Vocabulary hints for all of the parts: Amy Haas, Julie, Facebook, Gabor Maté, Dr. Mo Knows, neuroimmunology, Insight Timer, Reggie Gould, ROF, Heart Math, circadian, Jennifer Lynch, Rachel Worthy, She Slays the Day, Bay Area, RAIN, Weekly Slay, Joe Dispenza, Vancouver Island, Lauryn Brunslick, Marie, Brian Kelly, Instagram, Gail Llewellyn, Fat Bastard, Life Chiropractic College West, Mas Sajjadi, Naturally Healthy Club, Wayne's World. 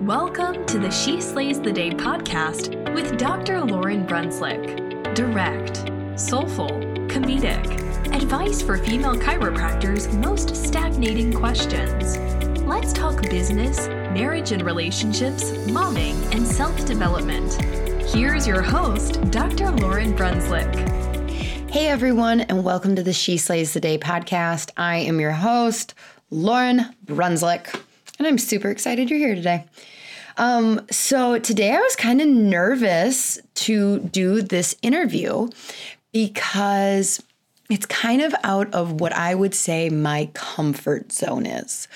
Welcome to the She Slays the Day podcast with Dr. Lauryn Brunslick. Direct, soulful, comedic, advice for female chiropractors' most stagnating questions. Let's talk business, marriage and relationships, momming, and self-development. Here's your host, Dr. Lauryn Brunslick. Hey everyone, and welcome to the She Slays the Day podcast. I am your host, Lauryn Brunslick. And I'm super excited you're here today. So today I was kind of nervous to do this interview because it's kind of out of what I would say my comfort zone is.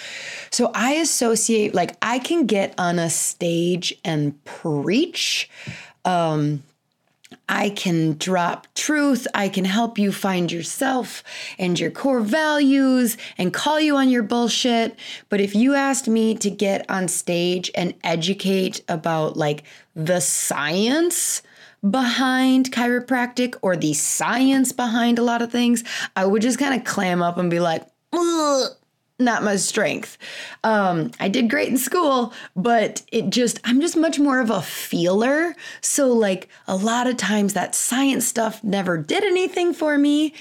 So I associate, like, I can get on a stage and preach. I can drop truth. I can help you find yourself and your core values and call you on your bullshit. But if you asked me to get on stage and educate about like the science behind chiropractic or the science behind a lot of things, I would just kind of clam up and be like, ugh. Not my strength. I did great in school, but I'm just much more of a feeler. So like a lot of times that science stuff never did anything for me.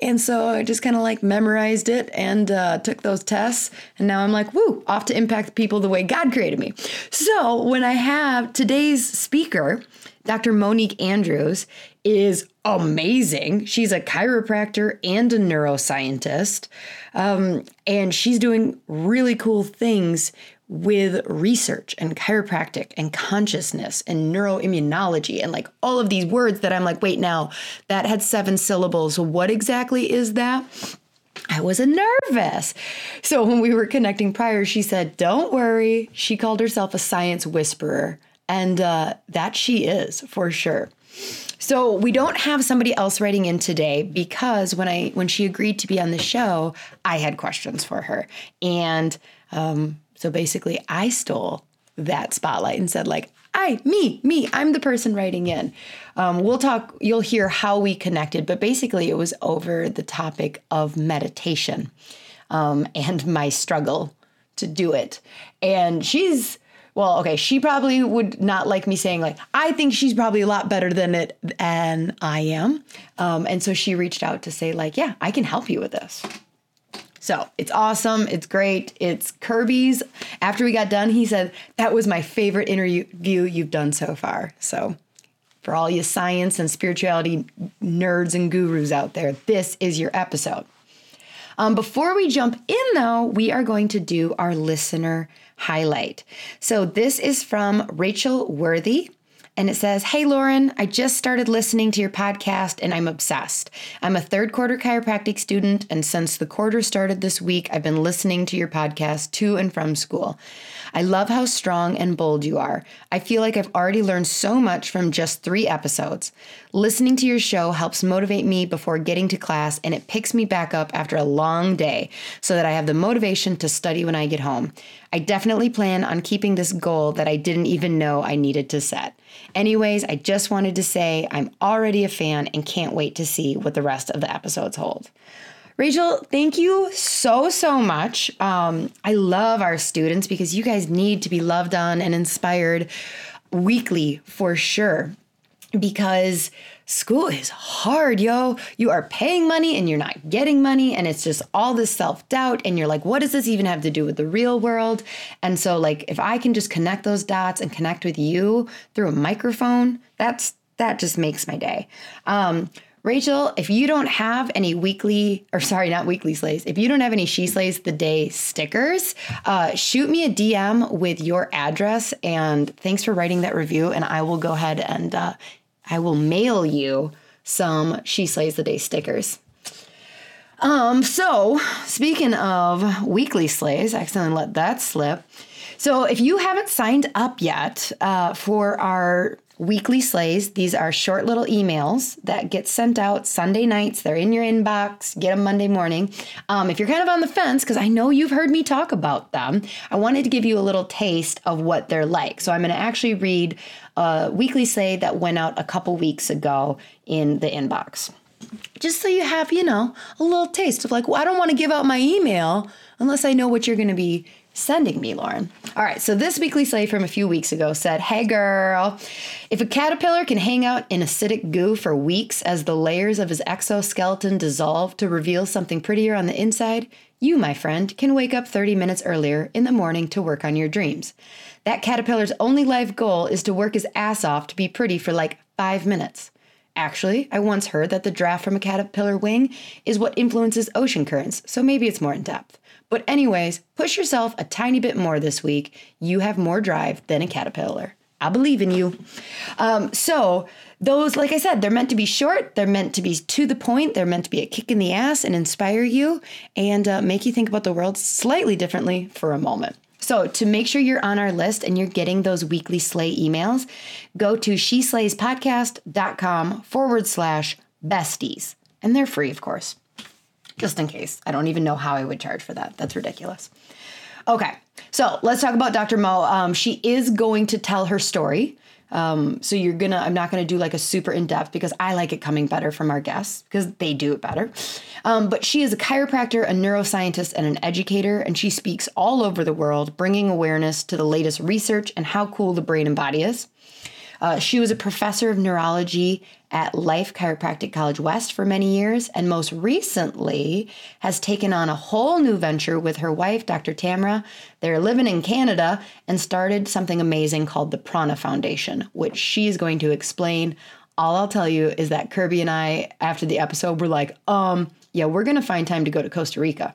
And so I just kind of like memorized it and took those tests. And now I'm like, woo, off to impact people the way God created me. So when I have today's speaker, Dr. Monique Andrews is amazing. She's a chiropractor and a neuroscientist, and she's doing really cool things with research and chiropractic and consciousness and neuroimmunology and like all of these words that I'm like, wait, now that had 7 syllables. What exactly is that? I was nervous. So when we were connecting prior, she said, don't worry. She called herself a science whisperer. And that she is, for sure. So we don't have somebody else writing in today because when she agreed to be on the show, I had questions for her. And so basically I stole that spotlight and said like, I'm the person writing in. We'll talk, you'll hear how we connected, but basically it was over the topic of meditation and my struggle to do it. And she probably would not like me saying like, I think she's probably a lot better than I am. And so she reached out to say like, yeah, I can help you with this. So it's awesome. It's great. It's Kirby's. After we got done, he said, that was my favorite interview you've done so far. So for all you science and spirituality nerds and gurus out there, this is your episode. Before we jump in, though, we are going to do our listener highlight. So this is from Rachel Worthy, and it says, hey, Lauryn, I just started listening to your podcast, and I'm obsessed. I'm a third-quarter chiropractic student, and since the quarter started this week, I've been listening to your podcast to and from school. I love how strong and bold you are. I feel like I've already learned so much from just 3 episodes. Listening to your show helps motivate me before getting to class, and it picks me back up after a long day so that I have the motivation to study when I get home. I definitely plan on keeping this goal that I didn't even know I needed to set. Anyways, I just wanted to say I'm already a fan and can't wait to see what the rest of the episodes hold. Rachel, thank you so much. I love our students because you guys need to be loved on and inspired weekly for sure. because school is hard, yo. You are paying money and you're not getting money, and it's just all this self-doubt, and you're like, what does this even have to do with the real world? And so, like, if I can just connect those dots and connect with you through a microphone, that just makes my day. Rachel, if you don't have any if you don't have any She Slays the Day stickers, shoot me a DM with your address, and thanks for writing that review, and I will go ahead and I will mail you some She Slays the Day stickers. So speaking of weekly slays, I accidentally let that slip. So if you haven't signed up yet for our weekly slays, these are short little emails that get sent out Sunday nights. They're in your inbox. Get them Monday morning. If you're kind of on the fence, because I know you've heard me talk about them, I wanted to give you a little taste of what they're like. So I'm going to actually read a weekly slay that went out a couple weeks ago in the inbox, just so you have, a little taste of like, well, I don't want to give out my email unless I know what you're going to be sending me, Lauryn. All right, so this weekly slay from a few weeks ago said, hey girl, if a caterpillar can hang out in acidic goo for weeks as the layers of his exoskeleton dissolve to reveal something prettier on the inside, you, my friend, can wake up 30 minutes earlier in the morning to work on your dreams. That caterpillar's only life goal is to work his ass off to be pretty for like 5 minutes. Actually, I once heard that the draft from a caterpillar wing is what influences ocean currents, so maybe it's more in depth. But anyways, push yourself a tiny bit more this week. You have more drive than a caterpillar. I believe in you. So those, like I said, they're meant to be short. They're meant to be to the point. They're meant to be a kick in the ass and inspire you and make you think about the world slightly differently for a moment. So to make sure you're on our list and you're getting those weekly slay emails, go to sheslayspodcast.com/besties. And they're free, of course. Just in case. I don't even know how I would charge for that. That's ridiculous. Okay, so let's talk about Dr. Mo. She is going to tell her story. So I'm not going to do like a super in-depth because I like it coming better from our guests because they do it better. But she is a chiropractor, a neuroscientist, and an educator, and she speaks all over the world, bringing awareness to the latest research and how cool the brain and body is. She was a professor of neurology at Life Chiropractic College West for many years, and most recently has taken on a whole new venture with her wife, Dr. Tamara. They're living in Canada and started something amazing called the Prana Foundation, which she's going to explain. All I'll tell you is that Kirby and I, after the episode, were like, yeah, we're going to find time to go to Costa Rica.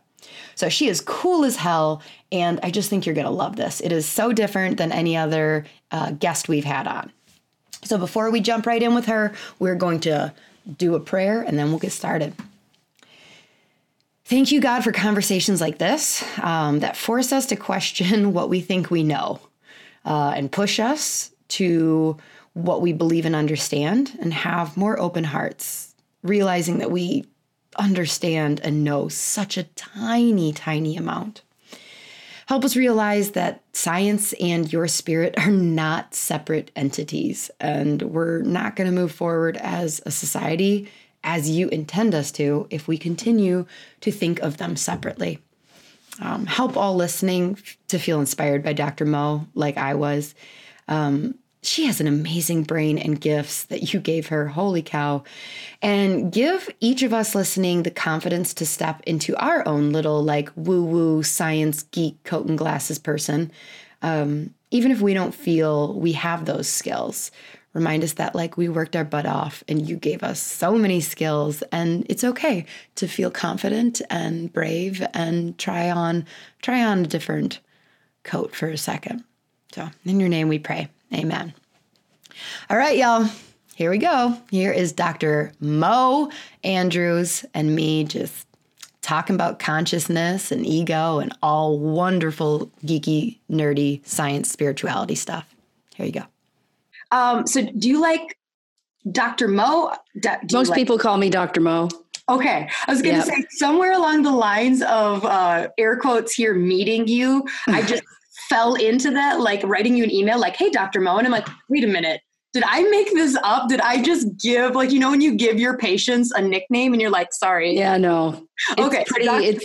So she is cool as hell, and I just think you're going to love this. It is so different than any other guest we've had on. So before we jump right in with her, we're going to do a prayer and then we'll get started. Thank you, God, for conversations like this that force us to question what we think we know and push us to what we believe and understand and have more open hearts, realizing that we understand and know such a tiny, tiny amount. Help us realize that science and your spirit are not separate entities, and we're not going to move forward as a society as you intend us to if we continue to think of them separately. Help all listening to feel inspired by Dr. Mo, like I was. She has an amazing brain and gifts that you gave her. Holy cow. And give each of us listening the confidence to step into our own little like woo-woo science geek coat and glasses person. Even if we don't feel we have those skills, remind us that like we worked our butt off and you gave us so many skills, and it's okay to feel confident and brave and try on a different coat for a second. So in your name we pray. Amen. All right, y'all. Here we go. Here is Dr. Mo Andrews and me just talking about consciousness and ego and all wonderful, geeky, nerdy science, spirituality stuff. Here you go. So do you like Dr. Mo? Most people call me Dr. Mo. Okay. I was going to say somewhere along the lines of air quotes here, meeting you. I just fell into that, like writing you an email, like, hey, Dr. Mo. And I'm like, wait a minute. Did I make this up? Did I just give, like, when you give your patients a nickname and you're like, sorry. Yeah, no. Okay. It's pretty,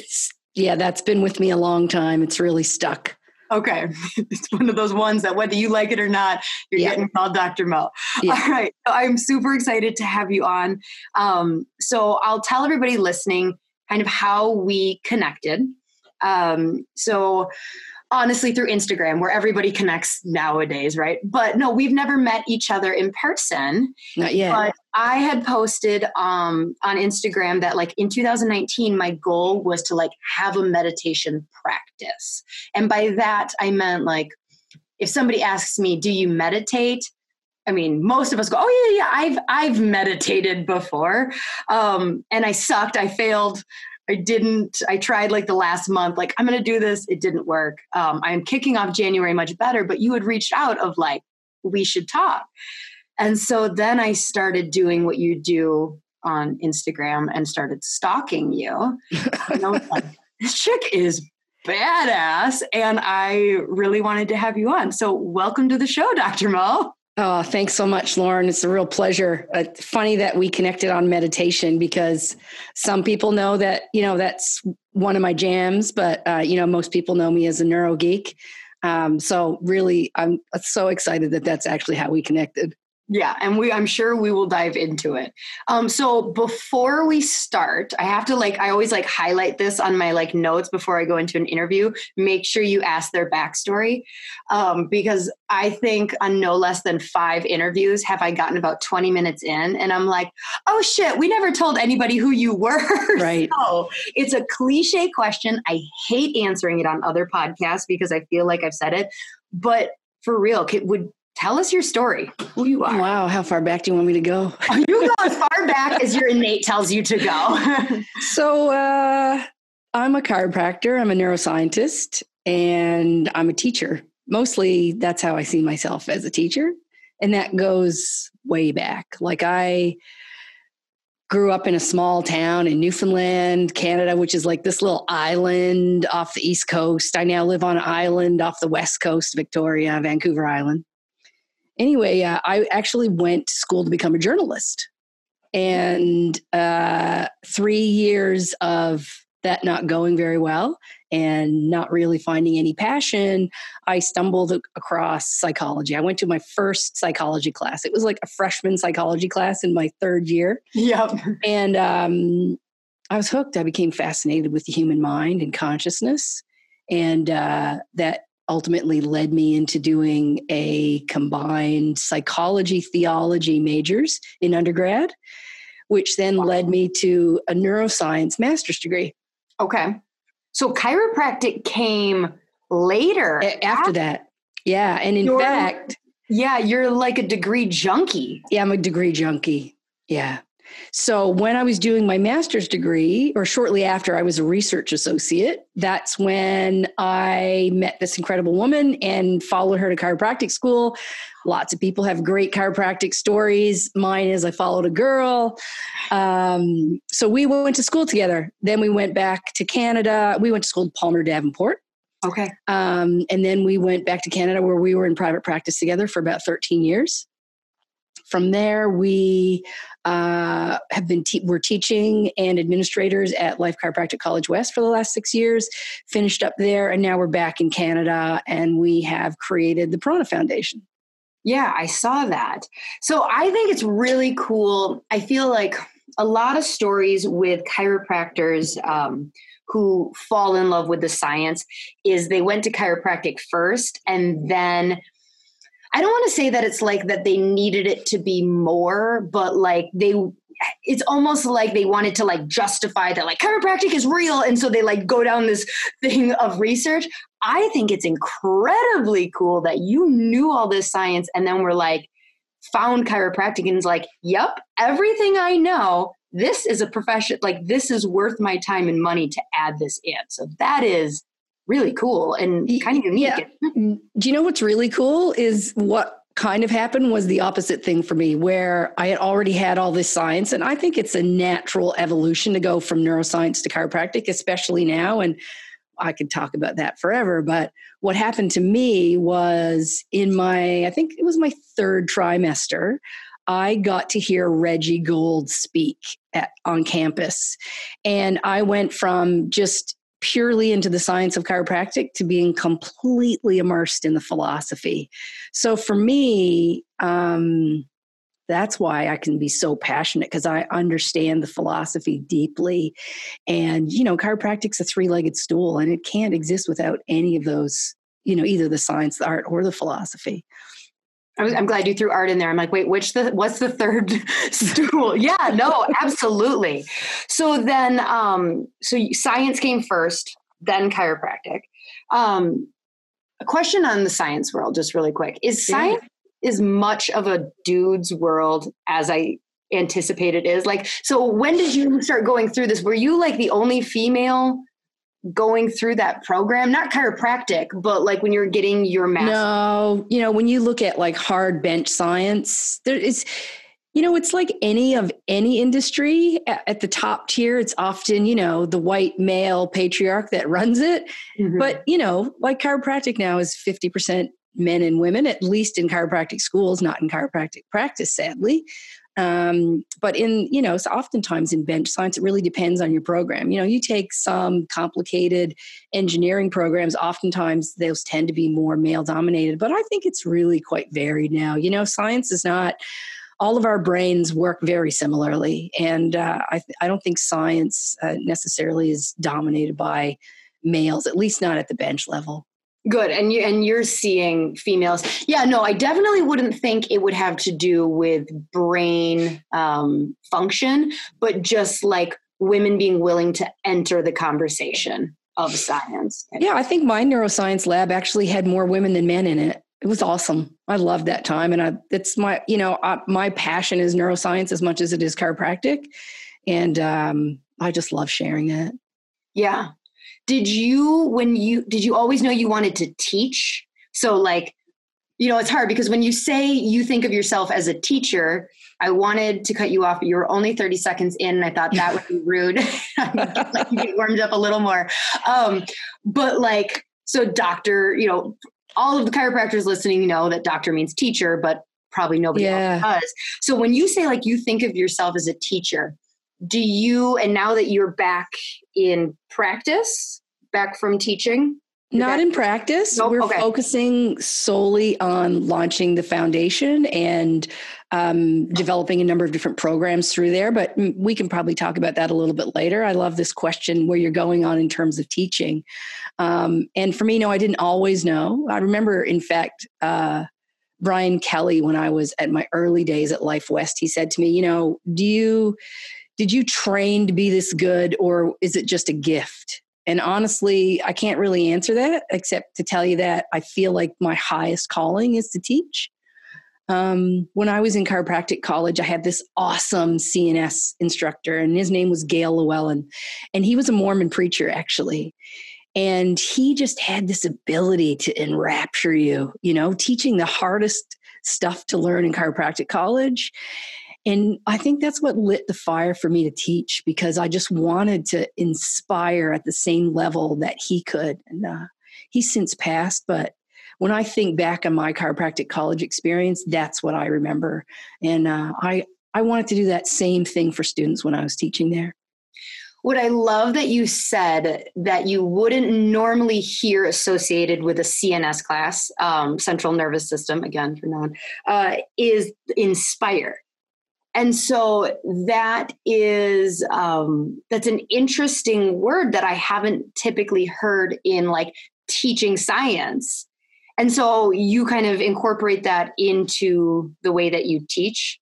that's been with me a long time. It's really stuck. Okay. It's one of those ones that whether you like it or not, you're getting called Dr. Mo. Yeah. All right. So I'm super excited to have you on. So I'll tell everybody listening kind of how we connected. So honestly, through Instagram, where everybody connects nowadays, right? But no, we've never met each other in person. Not yet. But I had posted on Instagram that like in 2019, my goal was to like have a meditation practice. And by that, I meant like, if somebody asks me, do you meditate? I mean, most of us go, oh yeah, I've meditated before. And I sucked, I failed. I tried like the last month, like I'm going to do this. It didn't work. I'm kicking off January much better, but you had reached out of like, we should talk. And so then I started doing what you do on Instagram and started stalking you. And I was like, this chick is badass. And I really wanted to have you on. So welcome to the show, Dr. Mo. Oh, thanks so much, Lauryn. It's a real pleasure. Funny that we connected on meditation because some people know that, you know, that's one of my jams, but, you know, most people know me as a neuro geek. So really, I'm so excited that that's actually how we connected. Yeah. And I'm sure we will dive into it. So before we start, I have to I always highlight this on my notes before I go into an interview, make sure you ask their backstory. Because I think on no less than 5 interviews have I gotten about 20 minutes in and I'm like, oh shit, we never told anybody who you were. Right. So it's a cliche question. I hate answering it on other podcasts because I feel like I've said it, but for real, tell us your story, who you are. Wow, how far back do you want me to go? You go as far back as your innate tells you to go. So I'm a chiropractor, I'm a neuroscientist, and I'm a teacher. Mostly that's how I see myself, as a teacher. And that goes way back. I grew up in a small town in Newfoundland, Canada, which is like this little island off the East Coast. I now live on an island off the West Coast, Victoria, Vancouver Island. Anyway, I actually went to school to become a journalist, and 3 years of that not going very well and not really finding any passion, I stumbled across psychology. I went to my first psychology class. It was like a freshman psychology class in my 3rd year. Yep. And I was hooked. I became fascinated with the human mind and consciousness, and that ultimately led me into doing a combined psychology, theology majors in undergrad, which then led me to a neuroscience master's degree. Okay. So chiropractic came later. After that. Yeah. And in fact, yeah, you're like a degree junkie. Yeah, I'm a degree junkie. Yeah. So when I was doing my master's degree, or shortly after, I was a research associate. That's when I met this incredible woman and followed her to chiropractic school. Lots of people have great chiropractic stories. Mine is I followed a girl. So we went to school together. Then we went back to Canada. We went to school at Palmer Davenport. Okay. And then we went back to Canada where we were in private practice together for about 13 years. From there, we were teaching and administrators at Life Chiropractic College West for the last 6 years, finished up there, and now we're back in Canada, and we have created the Prana Foundation. Yeah, I saw that. So I think it's really cool. I feel like a lot of stories with chiropractors who fall in love with the science is they went to chiropractic first, and then I don't want to say that it's like that they needed it to be more, but it's almost like they wanted to justify that chiropractic is real. And so they go down this thing of research. I think it's incredibly cool that you knew all this science and then were found chiropractic and it's yep, everything I know, this is a profession, this is worth my time and money to add this in. So that is really cool and kind of unique. Yeah. Do you know what's really cool is what kind of happened was the opposite thing for me, where I had already had all this science, and I think it's a natural evolution to go from neuroscience to chiropractic, especially now. And I could talk about that forever. But what happened to me was in I think it was my 3rd trimester, I got to hear Reggie Gould speak on campus. And I went from just purely into the science of chiropractic to being completely immersed in the philosophy. So for me, that's why I can be so passionate, because I understand the philosophy deeply. And, you know, chiropractic's a three-legged stool, and it can't exist without any of those, you know, either the science, the art, or the philosophy. I'm glad you threw art in there. I'm like, wait, what's the third stool? Yeah, no, absolutely. So then, so science came first, then chiropractic. A question on the science world, just really quick. Is science as much of a dude's world as I anticipate it is? Like, so when did you start going through this? Were you like the only female going through that program? Not chiropractic, but like when you're getting your master's. No, you know, when you look at like hard bench science, there is, you know, it's like any industry at the top tier. It's often, you know, the white male patriarch that runs it. Mm-hmm. But, you know, like chiropractic now is 50% men and women, at least in chiropractic schools, not in chiropractic practice, sadly. But in, you know, so oftentimes in bench science, it really depends on your program. You know, you take some complicated engineering programs, oftentimes those tend to be more male dominated, but I think it's really quite varied now. You know, science is not, all of our brains work very similarly. And I don't think science necessarily is dominated by males, at least not at the bench level. Good. And you're seeing females. Yeah, no, I definitely wouldn't think it would have to do with brain function, but just like women being willing to enter the conversation of science. Yeah, I think my neuroscience lab actually had more women than men in it. It was awesome. I loved that time. And it's my, you know, my passion is neuroscience as much as it is chiropractic. And I just love sharing that. Yeah. Did you always know you wanted to teach? So like, you know, it's hard because when you say you think of yourself as a teacher, I wanted to cut you off, but you were only 30 seconds in and I thought that would be rude. Like, you get warmed up a little more. But like, so doctor, you know, all of the chiropractors listening know that doctor means teacher, but probably nobody else does. So when you say like, you think of yourself as a teacher, do you, and now that you're back in practice, back from teaching? Not in practice. Nope. We're focusing solely on launching the foundation and developing a number of different programs through there, but we can probably talk about that a little bit later. I love this question, where you're going on in terms of teaching. And for me, no, I didn't always know. I remember, in fact, Brian Kelly, when I was at my early days at Life West, he said to me, you know, did you train to be this good, or is it just a gift? And honestly, I can't really answer that, except to tell you that I feel like my highest calling is to teach. When I was in chiropractic college, I had this awesome CNS instructor, and his name was Gail Llewellyn. And he was a Mormon preacher, actually. And he just had this ability to enrapture you, you know, teaching the hardest stuff to learn in chiropractic college. And I think that's what lit the fire for me to teach, because I just wanted to inspire at the same level that he could. And he's since passed, but when I think back on my chiropractic college experience, that's what I remember. And I wanted to do that same thing for students when I was teaching there. What I love that you said that you wouldn't normally hear associated with a CNS class, central nervous system, again, for non, is inspire. And so that is, that's an interesting word that I haven't typically heard in like teaching science. And so you kind of incorporate that into the way that you teach.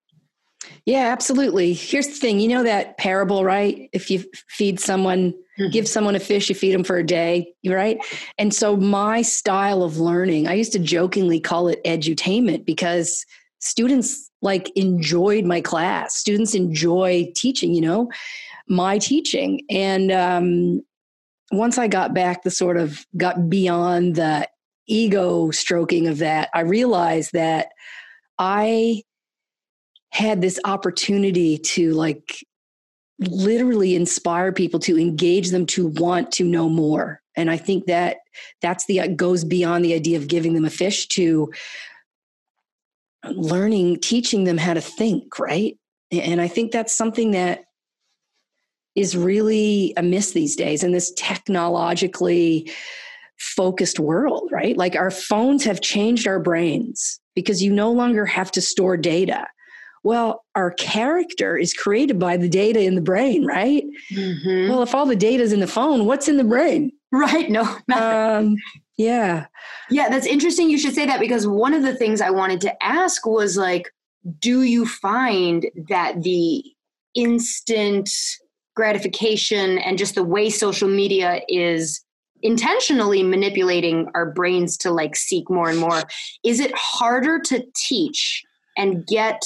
Yeah, absolutely. Here's the thing, you know, that parable, right? If you feed someone, mm-hmm. give someone a fish, you feed them for a day, right? And so my style of learning, I used to jokingly call it edutainment, because students like enjoyed my class. Students enjoy teaching, you know, my teaching. And once I got back, the sort of got beyond the ego stroking of that, I realized that I had this opportunity to like literally inspire people, to engage them, to want to know more. And I think that that's it goes beyond the idea of giving them a fish to learning, teaching them how to think, right? And I think that's something that is really amiss these days in this technologically focused world, right? Like our phones have changed our brains because you no longer have to store data. Well, our character is created by the data in the brain, right? Mm-hmm. Well, if all the data is in the phone, what's in the brain? Right. No, nothing. Yeah. Yeah. That's interesting. You should say that, because one of the things I wanted to ask was like, do you find that the instant gratification and just the way social media is intentionally manipulating our brains to like seek more and more, is it harder to teach and get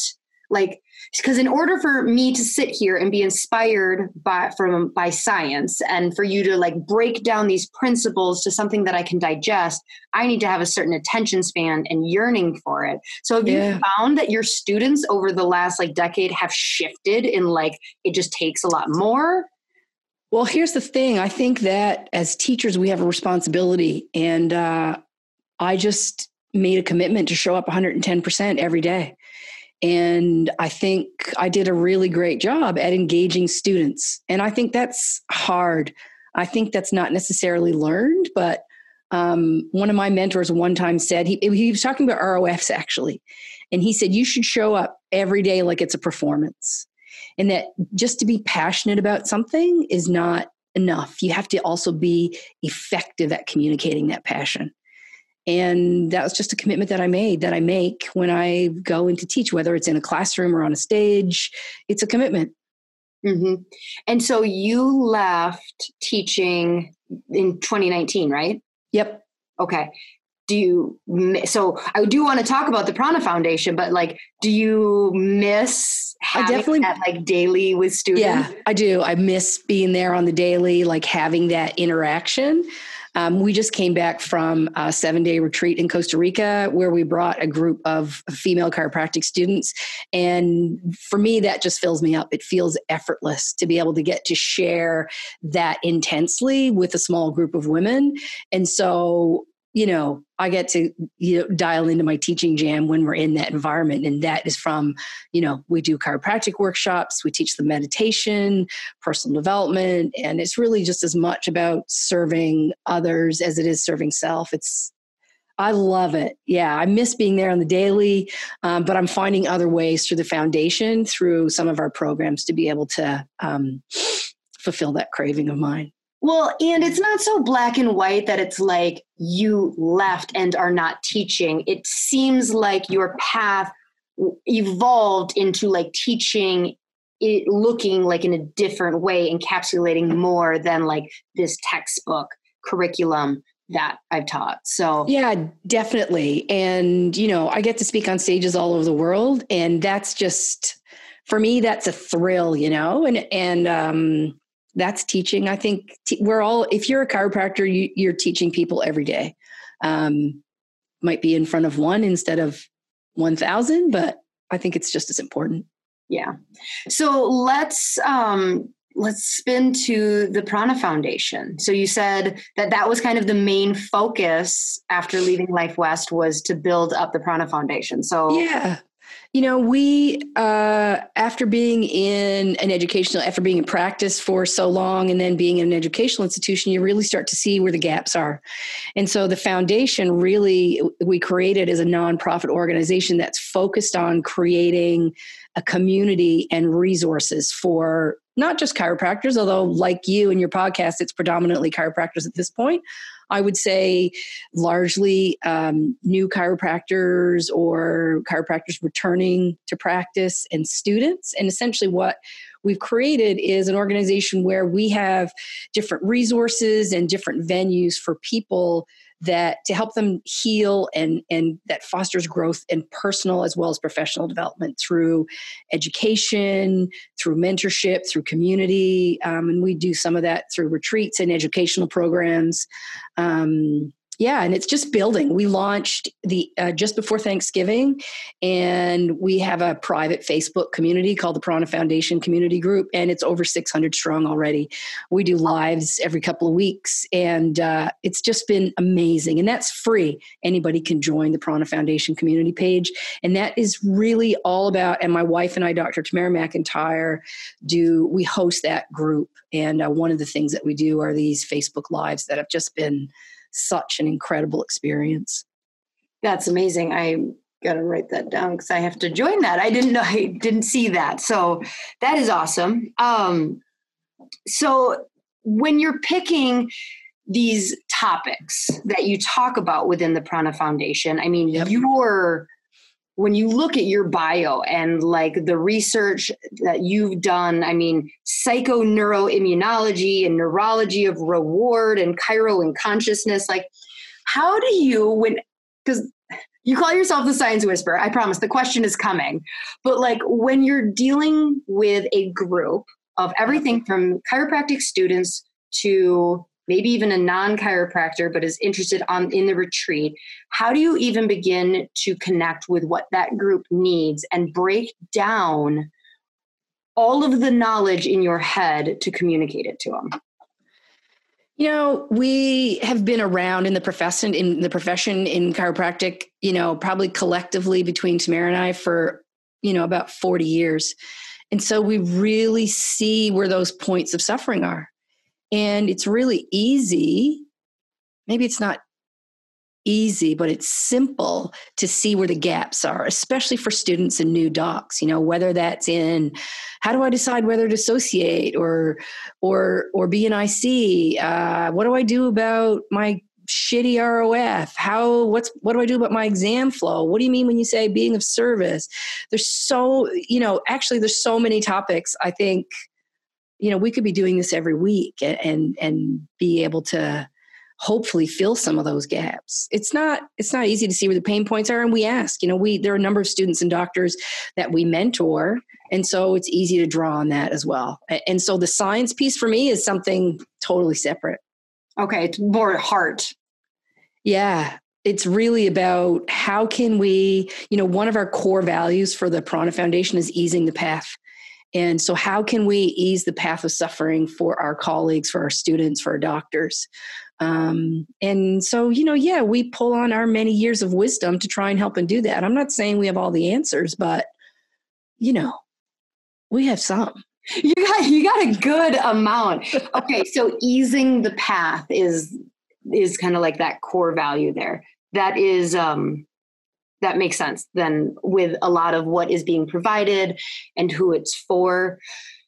like, because in order for me to sit here and be inspired by science and for you to like break down these principles to something that I can digest, I need to have a certain attention span and yearning for it. So have you found that your students over the last like decade have shifted in like, it just takes a lot more? Well, here's the thing. I think that as teachers, we have a responsibility, and I just made a commitment to show up 110% every day. And I think I did a really great job at engaging students. And I think that's hard. I think that's not necessarily learned, but one of my mentors one time said, he was talking about ROFs actually. And he said, you should show up every day like it's a performance. And that just to be passionate about something is not enough. You have to also be effective at communicating that passion. And that was just a commitment that I made, that I make when I go in to teach, whether it's in a classroom or on a stage. It's a commitment. Mm-hmm. And so you left teaching in 2019, right? Yep. Okay. So I do want to talk about the Prana Foundation, but like, do you miss having that like daily with students? Yeah, I do. I miss being there on the daily, like having that interaction. We just came back from a 7-day retreat in Costa Rica where we brought a group of female chiropractic students. And for me, that just fills me up. It feels effortless to be able to get to share that intensely with a small group of women. And so, you know, I get to, you know, dial into my teaching jam when we're in that environment. And that is from, you know, we do chiropractic workshops, we teach them meditation, personal development, and it's really just as much about serving others as it is serving self. I love it. Yeah. I miss being there on the daily, but I'm finding other ways through the foundation, through some of our programs, to be able to fulfill that craving of mine. Well, and it's not so black and white that it's like you left and are not teaching. It seems like your path evolved into like teaching it, looking like in a different way, encapsulating more than like this textbook curriculum that I've taught. So yeah, definitely. And, you know, I get to speak on stages all over the world, and that's just, for me, that's a thrill, you know, and that's teaching. I think if you're a chiropractor, you're teaching people every day. Might be in front of one instead of 1,000, but I think it's just as important. Yeah. So let's spin to the Prana Foundation. So you said that was kind of the main focus after leaving Life West, was to build up the Prana Foundation. So yeah. You know, we, after being in practice for so long and then being in an educational institution, you really start to see where the gaps are. And so the foundation really, we created as a nonprofit organization that's focused on creating a community and resources for not just chiropractors, although like you and your podcast, it's predominantly chiropractors at this point. I would say largely new chiropractors or chiropractors returning to practice and students. And essentially what we've created is an organization where we have different resources and different venues for people that to help them heal, and that fosters growth in personal as well as professional development through education, through mentorship, through community. And we do some of that through retreats and educational programs. Yeah. And it's just building. We launched the just before Thanksgiving, and we have a private Facebook community called the Prana Foundation Community Group, and it's over 600 strong already. We do lives every couple of weeks, and it's just been amazing. And that's free. Anybody can join the Prana Foundation community page. And that is really all about, and my wife and I, Dr. Tamara McIntyre, we host that group. And one of the things that we do are these Facebook lives that have just been such an incredible experience. That's amazing. I got to write that down because I have to join that. I didn't see that. So that is awesome. So when you're picking these topics that you talk about within the Prana Foundation, I mean, yep. When you look at your bio and like the research that you've done, I mean, psychoneuroimmunology and neurology of reward and chiro and consciousness, like how do you, because you call yourself the science whisperer, I promise the question is coming, but like when you're dealing with a group of everything from chiropractic students to maybe even a non-chiropractor, but is interested in the retreat, how do you even begin to connect with what that group needs and break down all of the knowledge in your head to communicate it to them? You know, we have been around in the profession in chiropractic, you know, probably collectively between Tamara and I for, you know, about 40 years. And so we really see where those points of suffering are. And it's really easy, maybe it's not easy, but it's simple to see where the gaps are, especially for students and new docs, you know, whether that's in, how do I decide whether to associate or be an IC? What do I do about my shitty ROF? What do I do about my exam flow? What do you mean when you say being of service? There's so many topics, I think. You know, we could be doing this every week and be able to hopefully fill some of those gaps. It's not easy to see where the pain points are. And we ask, you know, there are a number of students and doctors that we mentor. And so it's easy to draw on that as well. And so the science piece for me is something totally separate. Okay. It's more heart. Yeah. It's really about how can we, you know, one of our core values for the Prana Foundation is easing the path. And so how can we ease the path of suffering for our colleagues, for our students, for our doctors? And so, you know, yeah, we pull on our many years of wisdom to try and help and do that. I'm not saying we have all the answers, but, you know, we have some. You got a good amount. Okay, so easing the path is kind of like that core value there. That is... that makes sense then with a lot of what is being provided and who it's for.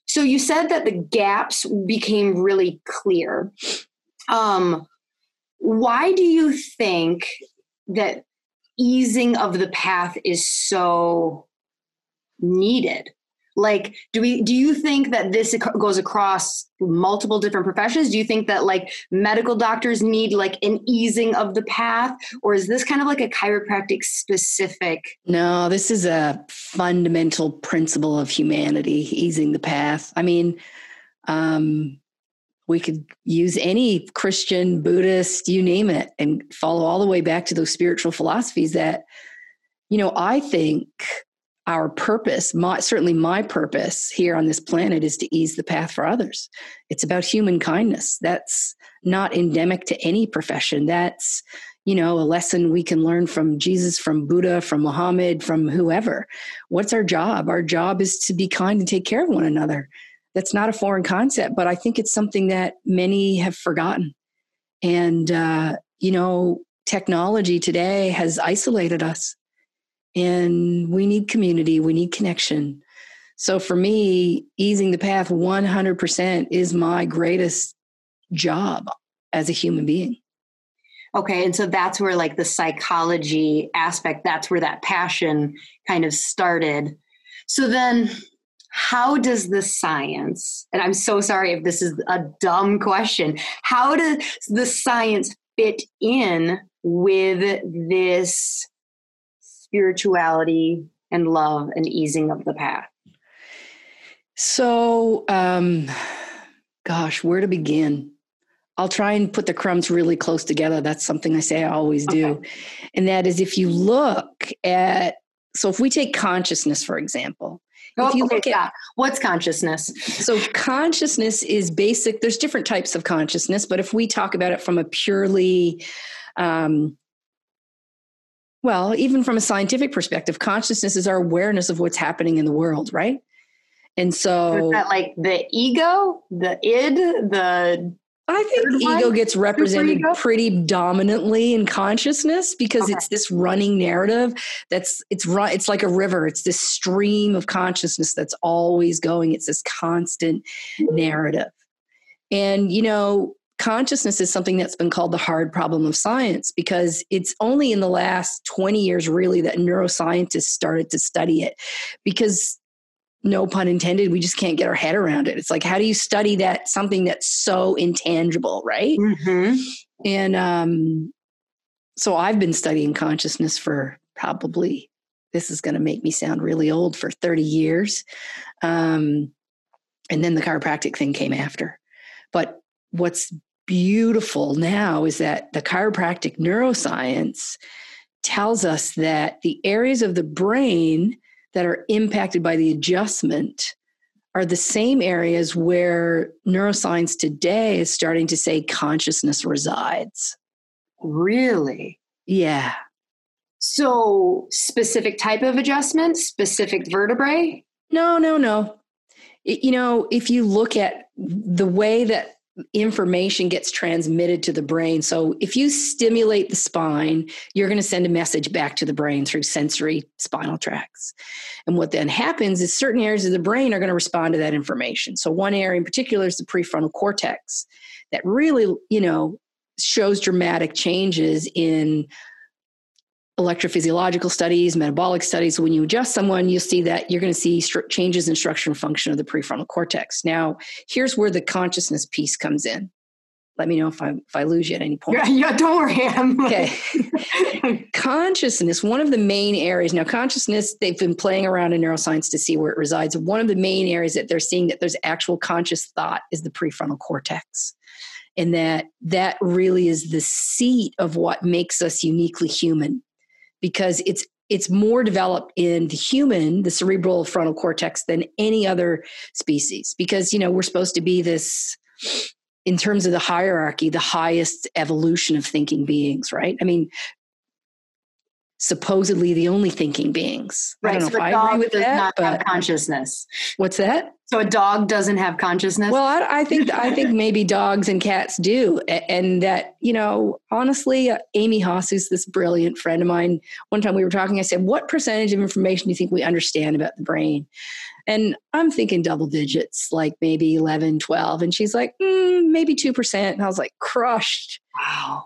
So you said that the gaps became really clear. Why do you think that easing of the path is so needed? Like, do you think that this goes across multiple different professions? Do you think that like medical doctors need like an easing of the path, or is this kind of like a chiropractic specific? No, this is a fundamental principle of humanity, easing the path. I mean, we could use any Christian, Buddhist, you name it, and follow all the way back to those spiritual philosophies that, you know, I think our purpose, certainly my purpose here on this planet, is to ease the path for others. It's about human kindness. That's not endemic to any profession. That's, you know, a lesson we can learn from Jesus, from Buddha, from Muhammad, from whoever. What's our job? Our job is to be kind and take care of one another. That's not a foreign concept, but I think it's something that many have forgotten. And, you know, technology today has isolated us. And we need community, we need connection. So for me, easing the path 100% is my greatest job as a human being. Okay, and so that's where like the psychology aspect, that's where that passion kind of started. So then how does the science, and I'm so sorry if this is a dumb question, how does the science fit in with this spirituality and love and easing of the path? So, gosh, where to begin? I'll try and put the crumbs really close together. That's something I say I always do. Okay. And that is if you look at, so if we take consciousness, for example, if you look at what's consciousness. So consciousness is basic. There's different types of consciousness, but if we talk about it from a purely, well, even from a scientific perspective, consciousness is our awareness of what's happening in the world, right? And so is that like the ego, the id, the... I think ego gets represented pretty dominantly in consciousness because it's this running narrative it's like a river. It's this stream of consciousness that's always going. It's this constant narrative. And, you know, consciousness is something that's been called the hard problem of science because it's only in the last 20 years really that neuroscientists started to study it because, no pun intended, we just can't get our head around it. It's like, how do you study that, something that's so intangible, right? Mm-hmm. And so I've been studying consciousness for probably, this is going to make me sound really old, for 30 years. And then the chiropractic thing came after. But what's beautiful now is that the chiropractic neuroscience tells us that the areas of the brain that are impacted by the adjustment are the same areas where neuroscience today is starting to say consciousness resides. Really? Yeah. So specific type of adjustment, specific vertebrae? No. You know, if you look at the way that information gets transmitted to the brain. So if you stimulate the spine, you're going to send a message back to the brain through sensory spinal tracts. And what then happens is certain areas of the brain are going to respond to that information. So one area in particular is the prefrontal cortex that really, you know, shows dramatic changes in electrophysiological studies, metabolic studies. When you adjust someone, you'll see that you're going to see changes in structure and function of the prefrontal cortex. Now, here's where the consciousness piece comes in. Let me know if I lose you at any point. Yeah, don't worry. Okay. Consciousness, one of the main areas. Now, consciousness, they've been playing around in neuroscience to see where it resides. One of the main areas that they're seeing that there's actual conscious thought is the prefrontal cortex. And that really is the seat of what makes us uniquely human. Because it's more developed in the human, the cerebral frontal cortex, than any other species. Because, you know, we're supposed to be this, in terms of the hierarchy, the highest evolution of thinking beings, right? I mean, supposedly the only thinking beings. Right. I don't know if I agree with that, but have consciousness. What's that? So a dog doesn't have consciousness? Well, I think maybe dogs and cats do. And that, you know, honestly, Amy Haas, who's this brilliant friend of mine, one time we were talking, I said, what percentage of information do you think we understand about the brain? And I'm thinking double digits, like maybe 11, 12. And she's like, maybe 2%. And I was like, crushed.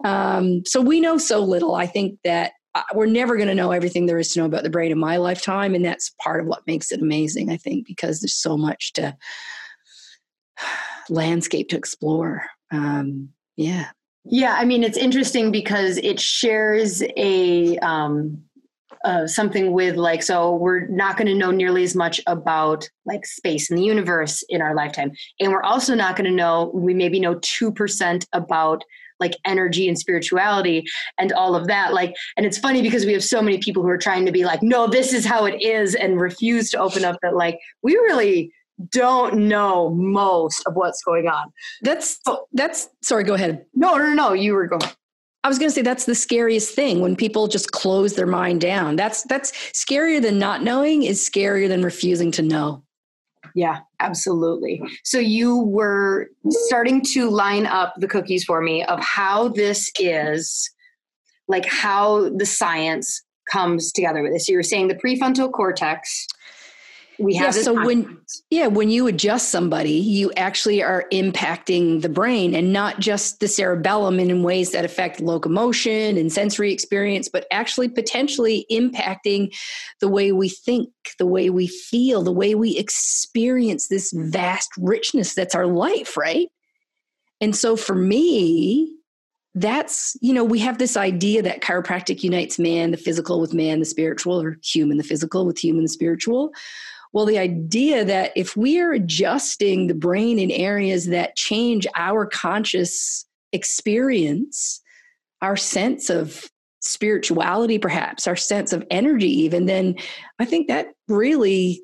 Wow. So we know so little. I think that we're never going to know everything there is to know about the brain in my lifetime. And that's part of what makes it amazing, I think, because there's so much to landscape to explore. Yeah. I mean, it's interesting because it shares something with like, so we're not going to know nearly as much about like space and the universe in our lifetime. And we're also not going to know, we maybe know 2% about like energy and spirituality and all of that. Like, and it's funny because we have so many people who are trying to be like, no, this is how it is, and refuse to open up that like, we really don't know most of what's going on. That's sorry, go ahead. No, you were going. I was going to say, that's the scariest thing when people just close their mind down. That's scarier than not knowing, is scarier than refusing to know. Yeah, absolutely. So you were starting to line up the cookies for me of how this is, like how the science comes together with this. So you were saying the prefrontal cortex. We have this when you adjust somebody, you actually are impacting the brain and not just the cerebellum in ways that affect locomotion and sensory experience, but actually potentially impacting the way we think, the way we feel, the way we experience this vast richness that's our life, right? And so for me, that's, you know, we have this idea that chiropractic unites man, the physical with man, the spiritual, or human, the physical with human, the spiritual. Well, the idea that if we are adjusting the brain in areas that change our conscious experience, our sense of spirituality, perhaps our sense of energy even, then I think that really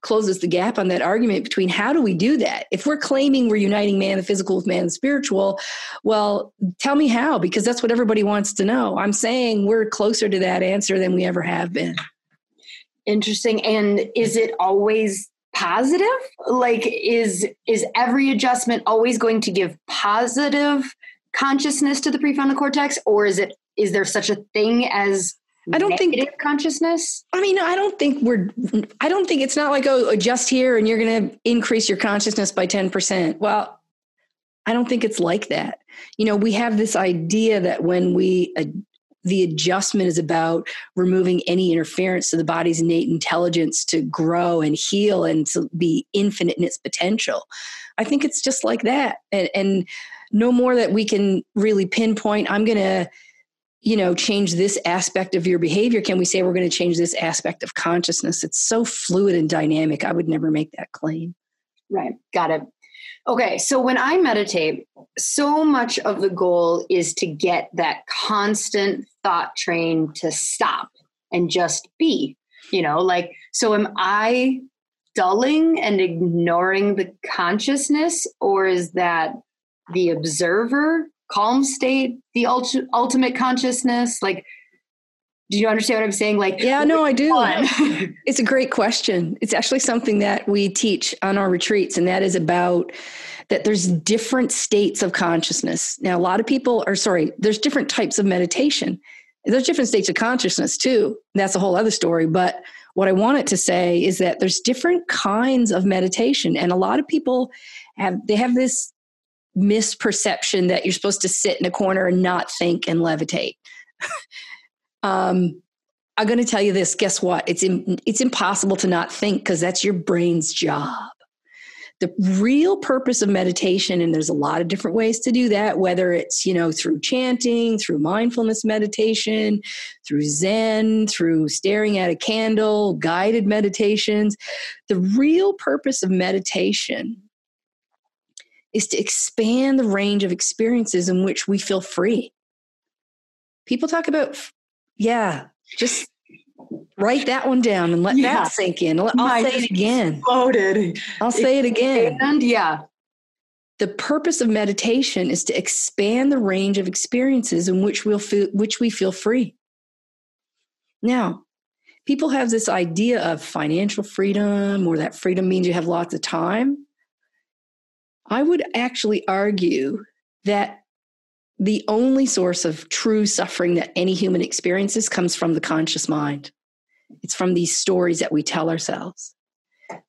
closes the gap on that argument between how do we do that? If we're claiming we're uniting man, the physical with man, the spiritual, well, tell me how, because that's what everybody wants to know. I'm saying we're closer to that answer than we ever have been. Interesting. And is it always positive? Like, is every adjustment always going to give positive consciousness to the prefrontal cortex? Or is there such a thing as negative consciousness? I mean, I don't think it's not like, oh, adjust here and you're going to increase your consciousness by 10%. Well, I don't think it's like that. You know, we have this idea that when the adjustment is about removing any interference to the body's innate intelligence to grow and heal and to be infinite in its potential. I think it's just like that. And no more that we can really pinpoint, I'm going to, you know, change this aspect of your behavior. Can we say we're going to change this aspect of consciousness? It's so fluid and dynamic. I would never make that claim. Right. Got it. Okay. So when I meditate, so much of the goal is to get that constant thought train to stop and just be, you know, like, so am I dulling and ignoring the consciousness, or is that the observer, calm state, the ultimate consciousness? Like, do you understand what I'm saying? Like, yeah, no, I do. It's a great question. It's actually something that we teach on our retreats. And that is about that there's different states of consciousness. Now, a lot of people there's different types of meditation. There's different states of consciousness too. That's a whole other story. But what I wanted to say is that there's different kinds of meditation. And a lot of people have this misperception that you're supposed to sit in a corner and not think and levitate. I'm going to tell you this. Guess what? It's impossible to not think, because that's your brain's job. The real purpose of meditation, and there's a lot of different ways to do that, whether it's, you know, through chanting, through mindfulness meditation, through Zen, through staring at a candle, guided meditations. The real purpose of meditation is to expand the range of experiences in which we feel free. People talk about, just write that one down and let that sink in. I'll say it again. And the purpose of meditation is to expand the range of experiences in which we feel free. Now, people have this idea of financial freedom, or that freedom means you have lots of time. I would actually argue that the only source of true suffering that any human experiences comes from the conscious mind. It's from these stories that we tell ourselves.